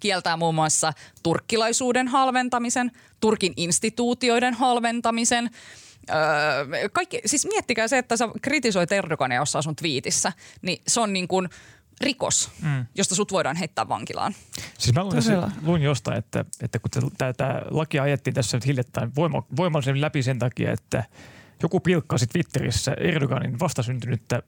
kieltää muun muassa turkkilaisuuden halventamisen, Turkin instituutioiden halventamisen. Öö, kaikki, siis miettikää se, että sä kritisoit Erdogania, jos sä asun twiitissä, niin se on niin kuin rikos, mm. josta sut voidaan heittää vankilaan. Siis mä luin, tässä, luin jostain, että, että kun tämä laki ajettiin tässä nyt hiljattain voima, voimallisemmin läpi sen takia, että joku pilkkasi Twitterissä Erdoganin vastasyntynyttä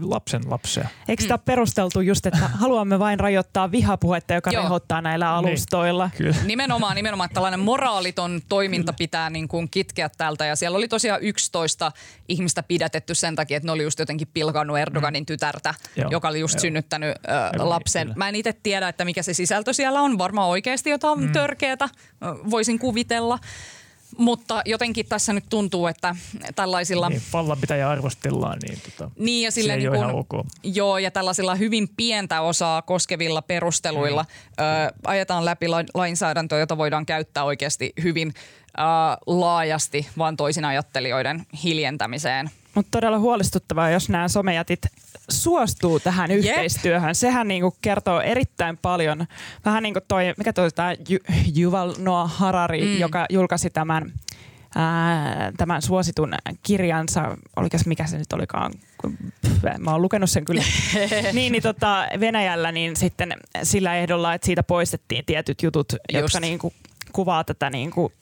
lapsen lapsea. Eikö tämä ole perusteltu just, että haluamme vain rajoittaa vihapuhetta, joka Joo. rehottaa näillä alustoilla? Niin. Nimenomaan, nimenomaan tällainen moraaliton toiminta Kyllä. pitää niin kuin kitkeä tältä. Ja siellä oli tosiaan yksitoista ihmistä pidätetty sen takia, että ne oli just jotenkin pilkannut Erdoganin tytärtä, Joo. joka oli just Joo. synnyttänyt äh, lapsen. Mä en itse tiedä, että mikä se sisältö siellä on. Varmaan oikeasti jotain mm. törkeätä, voisin kuvitella. Mutta jotenkin tässä nyt tuntuu, että tällaisilla... Niin, pallan pitäjä arvostellaan, niin, tota, niin ja sille se ei niin kuin, ok. Joo, ja tällaisilla hyvin pientä osaa koskevilla perusteluilla mm. ö, ajetaan läpi lainsäädäntöä, jota voidaan käyttää oikeasti hyvin ö, laajasti, vaan toisin ajattelijoiden hiljentämiseen. Mutta todella huolestuttavaa, jos nämä somejätit suostuu tähän yep. yhteistyöhön. Sehän niinku kertoo erittäin paljon. Vähän niin kuin toi, mikä toi tämä Yuval Noah Harari, mm. joka julkaisi tämän, ää, tämän suositun kirjansa. Olikas mikä se nyt olikaan? Mä oon lukenut sen kyllä. niin, niin tota, Venäjällä niin sitten sillä ehdolla, että siitä poistettiin tietyt jutut, Just. jotka niinku kuvaa tätä... Niinku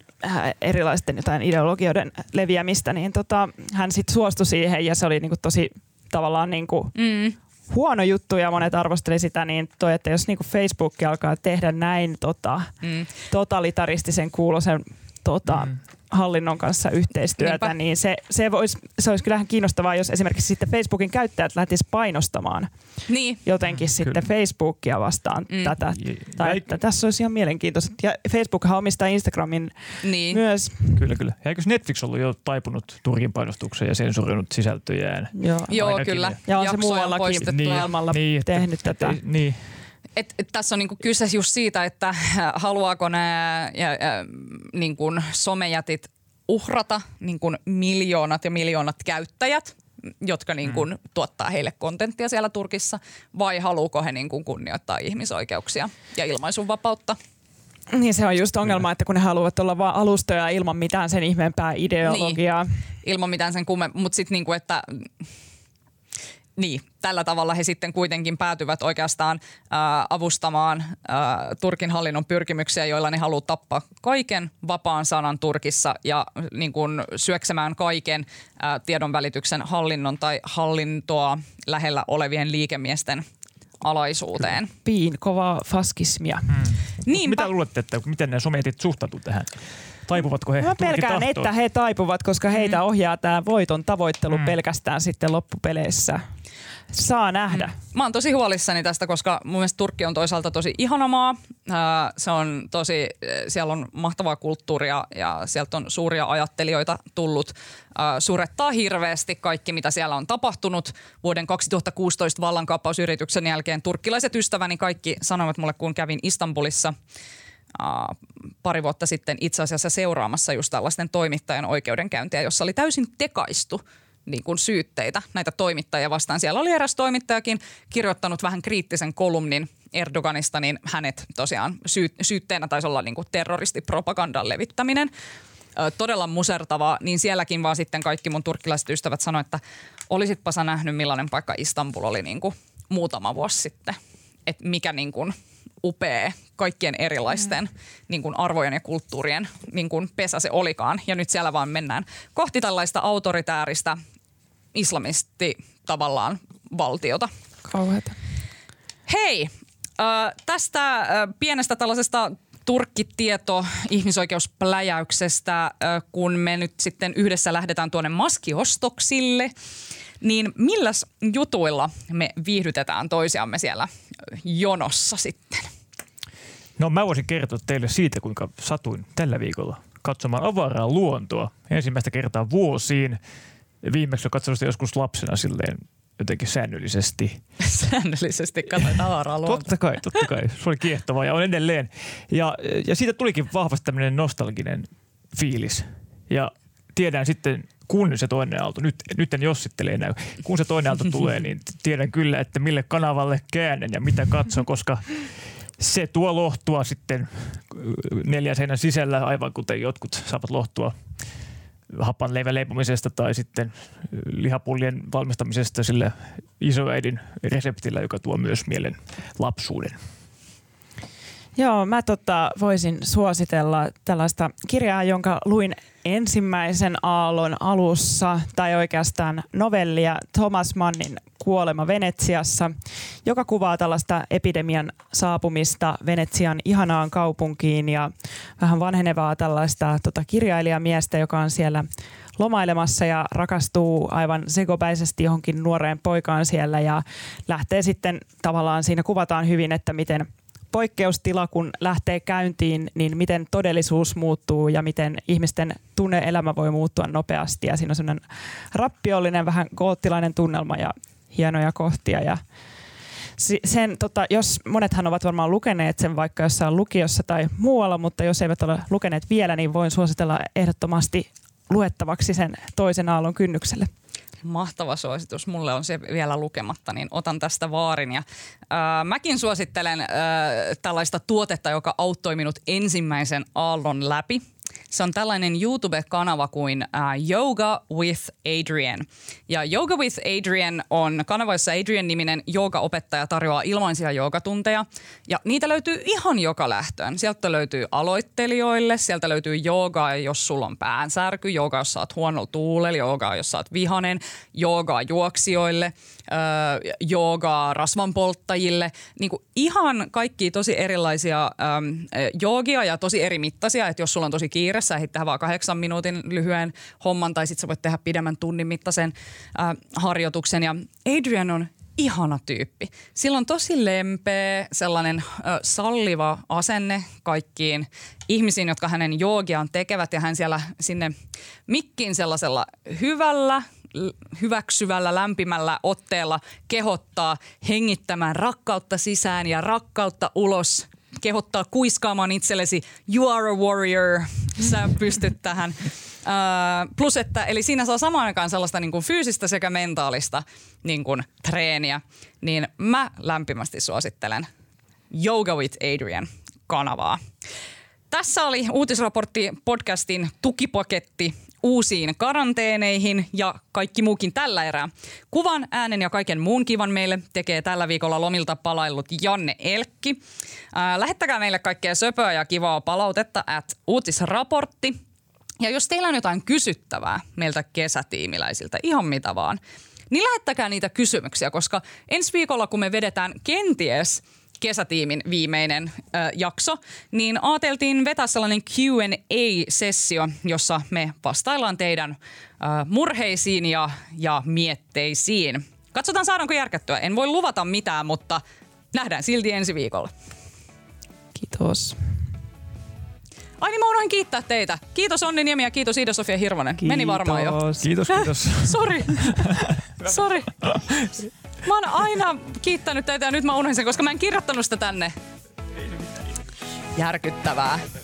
erilaisten jotain ideologioiden leviämistä, niin tota, hän sitten suostui siihen ja se oli niinku tosi tavallaan niinku mm. huono juttu ja monet arvosteli sitä, niin toi, että jos niinku Facebook alkaa tehdä näin tota, mm. totalitaristisen kuuloisen tota, mm. hallinnon kanssa yhteistyötä, Niinpä. niin se, se, vois, se olisi kyllähän kiinnostavaa, jos esimerkiksi sitten Facebookin käyttäjät lähtisivät painostamaan niin. jotenkin mm, sitten kyllä. Facebookia vastaan mm. tätä. Je, tai että tässä olisi ihan mielenkiintoista. Ja Facebookhan omistaa Instagramin niin. myös. Kyllä, kyllä. Ja eikös Netflix ollut jo taipunut Turkin painostukseen ja sensuroinut sisältöjään? Joo, Joo kyllä. Ja on se muuallakin maailmalla niin, tehnyt että, tätä. Että, niin. Et, et tässä on niinku kyse just siitä, että haluaako nämä niinku somejätit uhrata niinku miljoonat ja miljoonat käyttäjät, jotka niinku mm. tuottaa heille kontenttia siellä Turkissa, vai haluuko he niinku kunnioittaa ihmisoikeuksia ja ilmaisunvapautta? Niin se on just ongelma, että kun ne haluavat olla vaan alustoja ilman mitään sen ihmeempää ideologiaa. Niin, ilman mitään sen kumme, mutta sitten niinku, että... Niin, tällä tavalla he sitten kuitenkin päätyvät oikeastaan ää, avustamaan ää, Turkin hallinnon pyrkimyksiä, joilla ne haluaa tappaa kaiken vapaan sanan Turkissa ja niin kun, syöksemään kaiken ää, tiedonvälityksen hallinnon tai hallintoa lähellä olevien liikemiesten alaisuuteen. Piin, kovaa faskismia. Hmm. Mitä luulette, että miten nämä somejätit suhtautuvat tähän? Taipuvatko he? Mä pelkään, että he taipuvat, koska heitä mm. ohjaa tämä voiton tavoittelu mm. pelkästään sitten loppupeleissä. Saa nähdä. Mm. Mä oon tosi huolissani tästä, koska mun mielestä Turkki on toisaalta tosi ihana maa. Se on tosi, siellä on mahtavaa kulttuuria ja sieltä on suuria ajattelijoita tullut. Surettaa hirveästi kaikki, mitä siellä on tapahtunut. Vuoden kaksituhattakuusitoista vallankaappausyrityksen jälkeen turkkilaiset ystäväni kaikki sanoivat mulle, kun kävin Istanbulissa Uh, pari vuotta sitten itse asiassa seuraamassa just tällaisten toimittajan oikeudenkäyntiä, jossa oli täysin tekaistu niin kuin syytteitä näitä toimittajia vastaan. Siellä oli eräs toimittajakin kirjoittanut vähän kriittisen kolumnin Erdoganista, niin hänet tosiaan syy- syytteenä taisi olla niin kuin terroristipropagandan levittäminen. Uh, todella musertavaa, niin sielläkin vaan sitten kaikki mun turkkilaiset ystävät sanoivat, että olisitpa sä nähnyt millainen paikka Istanbul oli niin kuin muutama vuosi sitten, että mikä niin kuin upea kaikkien erilaisten mm. niin kuin arvojen ja kulttuurien niin kuin pesä se olikaan. Ja nyt siellä vaan mennään kohti tällaista autoritääristä islamisti tavallaan valtiota. Kauheeta. Hei, äh, tästä äh, pienestä tällaisesta turkkitieto-ihmisoikeuspläjäyksestä, äh, kun me nyt sitten yhdessä lähdetään tuonne maskiostoksille, niin milläs jutuilla me viihdytetään toisiamme siellä jonossa sitten? No mä voisin kertoa teille siitä, kuinka satuin tällä viikolla katsomaan avaraa luontoa ensimmäistä kertaa vuosiin. Viimeksi on katsonut joskus lapsena silleen jotenkin säännöllisesti. Säännöllisesti katsoin avaraa luontoa. Totta kai, totta kai. Se oli kiehtovaa ja on edelleen. Ja, ja siitä tulikin vahvasti tämmöinen nostalginen fiilis. Ja tiedän sitten, kun se toinen aalto, nyt, nyt en jossittele enää, kun se toinen aalto tulee, niin tiedän kyllä, että mille kanavalle käännän ja mitä katson, koska se tuo lohtua sitten neljän seinän sisällä, aivan kuten jotkut saavat lohtua hapanleivän leipomisesta tai sitten lihapullien valmistamisesta sillä isoäidin reseptillä, joka tuo myös mielen lapsuuden. Joo, mä tota voisin suositella tällaista kirjaa, jonka luin ensimmäisen aallon alussa, tai oikeastaan novellia Thomas Mannin Kuolema Venetsiassa, joka kuvaa tällaista epidemian saapumista Venetsian ihanaan kaupunkiin ja vähän vanhenevaa tällaista tota, kirjailijamiestä, joka on siellä lomailemassa ja rakastuu aivan sekopäisesti johonkin nuoreen poikaan siellä ja lähtee sitten tavallaan siinä kuvataan hyvin, että miten poikkeustila, kun lähtee käyntiin, niin miten todellisuus muuttuu ja miten ihmisten tunne-elämä voi muuttua nopeasti. Ja siinä on sellainen rappiollinen, vähän goottilainen tunnelma ja hienoja kohtia. Ja sen, tota, jos, monethan ovat varmaan lukeneet sen vaikka jossain lukiossa tai muualla, mutta jos eivät ole lukeneet vielä, niin voin suositella ehdottomasti luettavaksi sen toisen aallon kynnykselle. Mahtava suositus. Mulle on se vielä lukematta, niin otan tästä vaarin. Ja, ää, mäkin suosittelen ää, tällaista tuotetta, joka auttoi minut ensimmäisen aallon läpi. Se on tällainen YouTube-kanava kuin ää, Yoga with Adriene. Ja Yoga with Adriene on kanava, jossa Adriene-niminen joogaopettaja tarjoaa ilmaisia joogatunteja. Ja niitä löytyy ihan joka lähtöön. Sieltä löytyy aloittelijoille, sieltä löytyy joogaa, jos sulla on päänsärky, joogaa, jos sä oot huonolla tuulella, joogaa, jos sä oot vihanen, joogaa juoksijoille, ää, joogaa rasvanpolttajille. Niin kuin ihan kaikki tosi erilaisia ää, joogia ja tosi eri mittaisia, että jos sulla on tosi kiire, sä ehdit tehdä vaan kahdeksan minuutin lyhyen homman tai sit sä voit tehdä pidemmän tunnin mittaisen äh, harjoituksen. Ja Adriene on ihana tyyppi. Sillä on tosi lempeä, sellainen äh, salliva asenne kaikkiin ihmisiin, jotka hänen joogiaan tekevät. Ja hän siellä sinne mikkiin sellaisella hyvällä, hyväksyvällä, lämpimällä otteella kehottaa hengittämään rakkautta sisään ja rakkautta ulos. Kehottaa kuiskaamaan itsellesi, you are a warrior, sä pystyt tähän. Uh, plus, että eli siinä saa samaan aikaan sellaista niin kuin fyysistä sekä mentaalista niin kuin treeniä, niin mä lämpimästi suosittelen Yoga with Adriene -kanavaa. Tässä oli Uutisraportti podcastin tukipaketti uusiin karanteeneihin ja kaikki muukin tällä erää. Kuvan, äänen ja kaiken muun kivan meille tekee tällä viikolla lomilta palaillut Janne Elkki. Ää, lähettäkää meille kaikkea söpöä ja kivaa palautetta at Uutisraportti. Ja jos teillä on jotain kysyttävää meiltä kesätiimiläisiltä, ihan mitä vaan, niin lähettäkää niitä kysymyksiä, koska ensi viikolla kun me vedetään kenties kesätiimin viimeinen äh, jakso, niin ajateltiin vetää sellainen Q and A-sessio, jossa me vastaillaan teidän äh, murheisiin ja, ja mietteisiin. Katsotaan, saadaanko järkättyä. En voi luvata mitään, mutta nähdään silti ensi viikolla. Kiitos. Ai niin, mä unohdin kiittää teitä. Kiitos Onni Niemi ja kiitos Iida-Sofia Hirvonen. Kiitos. Meni varmaan jo. Kiitos, kiitos. Äh, sori. Sori. Mä oon aina kiittänyt teitä ja nyt mä unohdin sen, koska mä en kirjoittanut sitä tänne. Järkyttävää.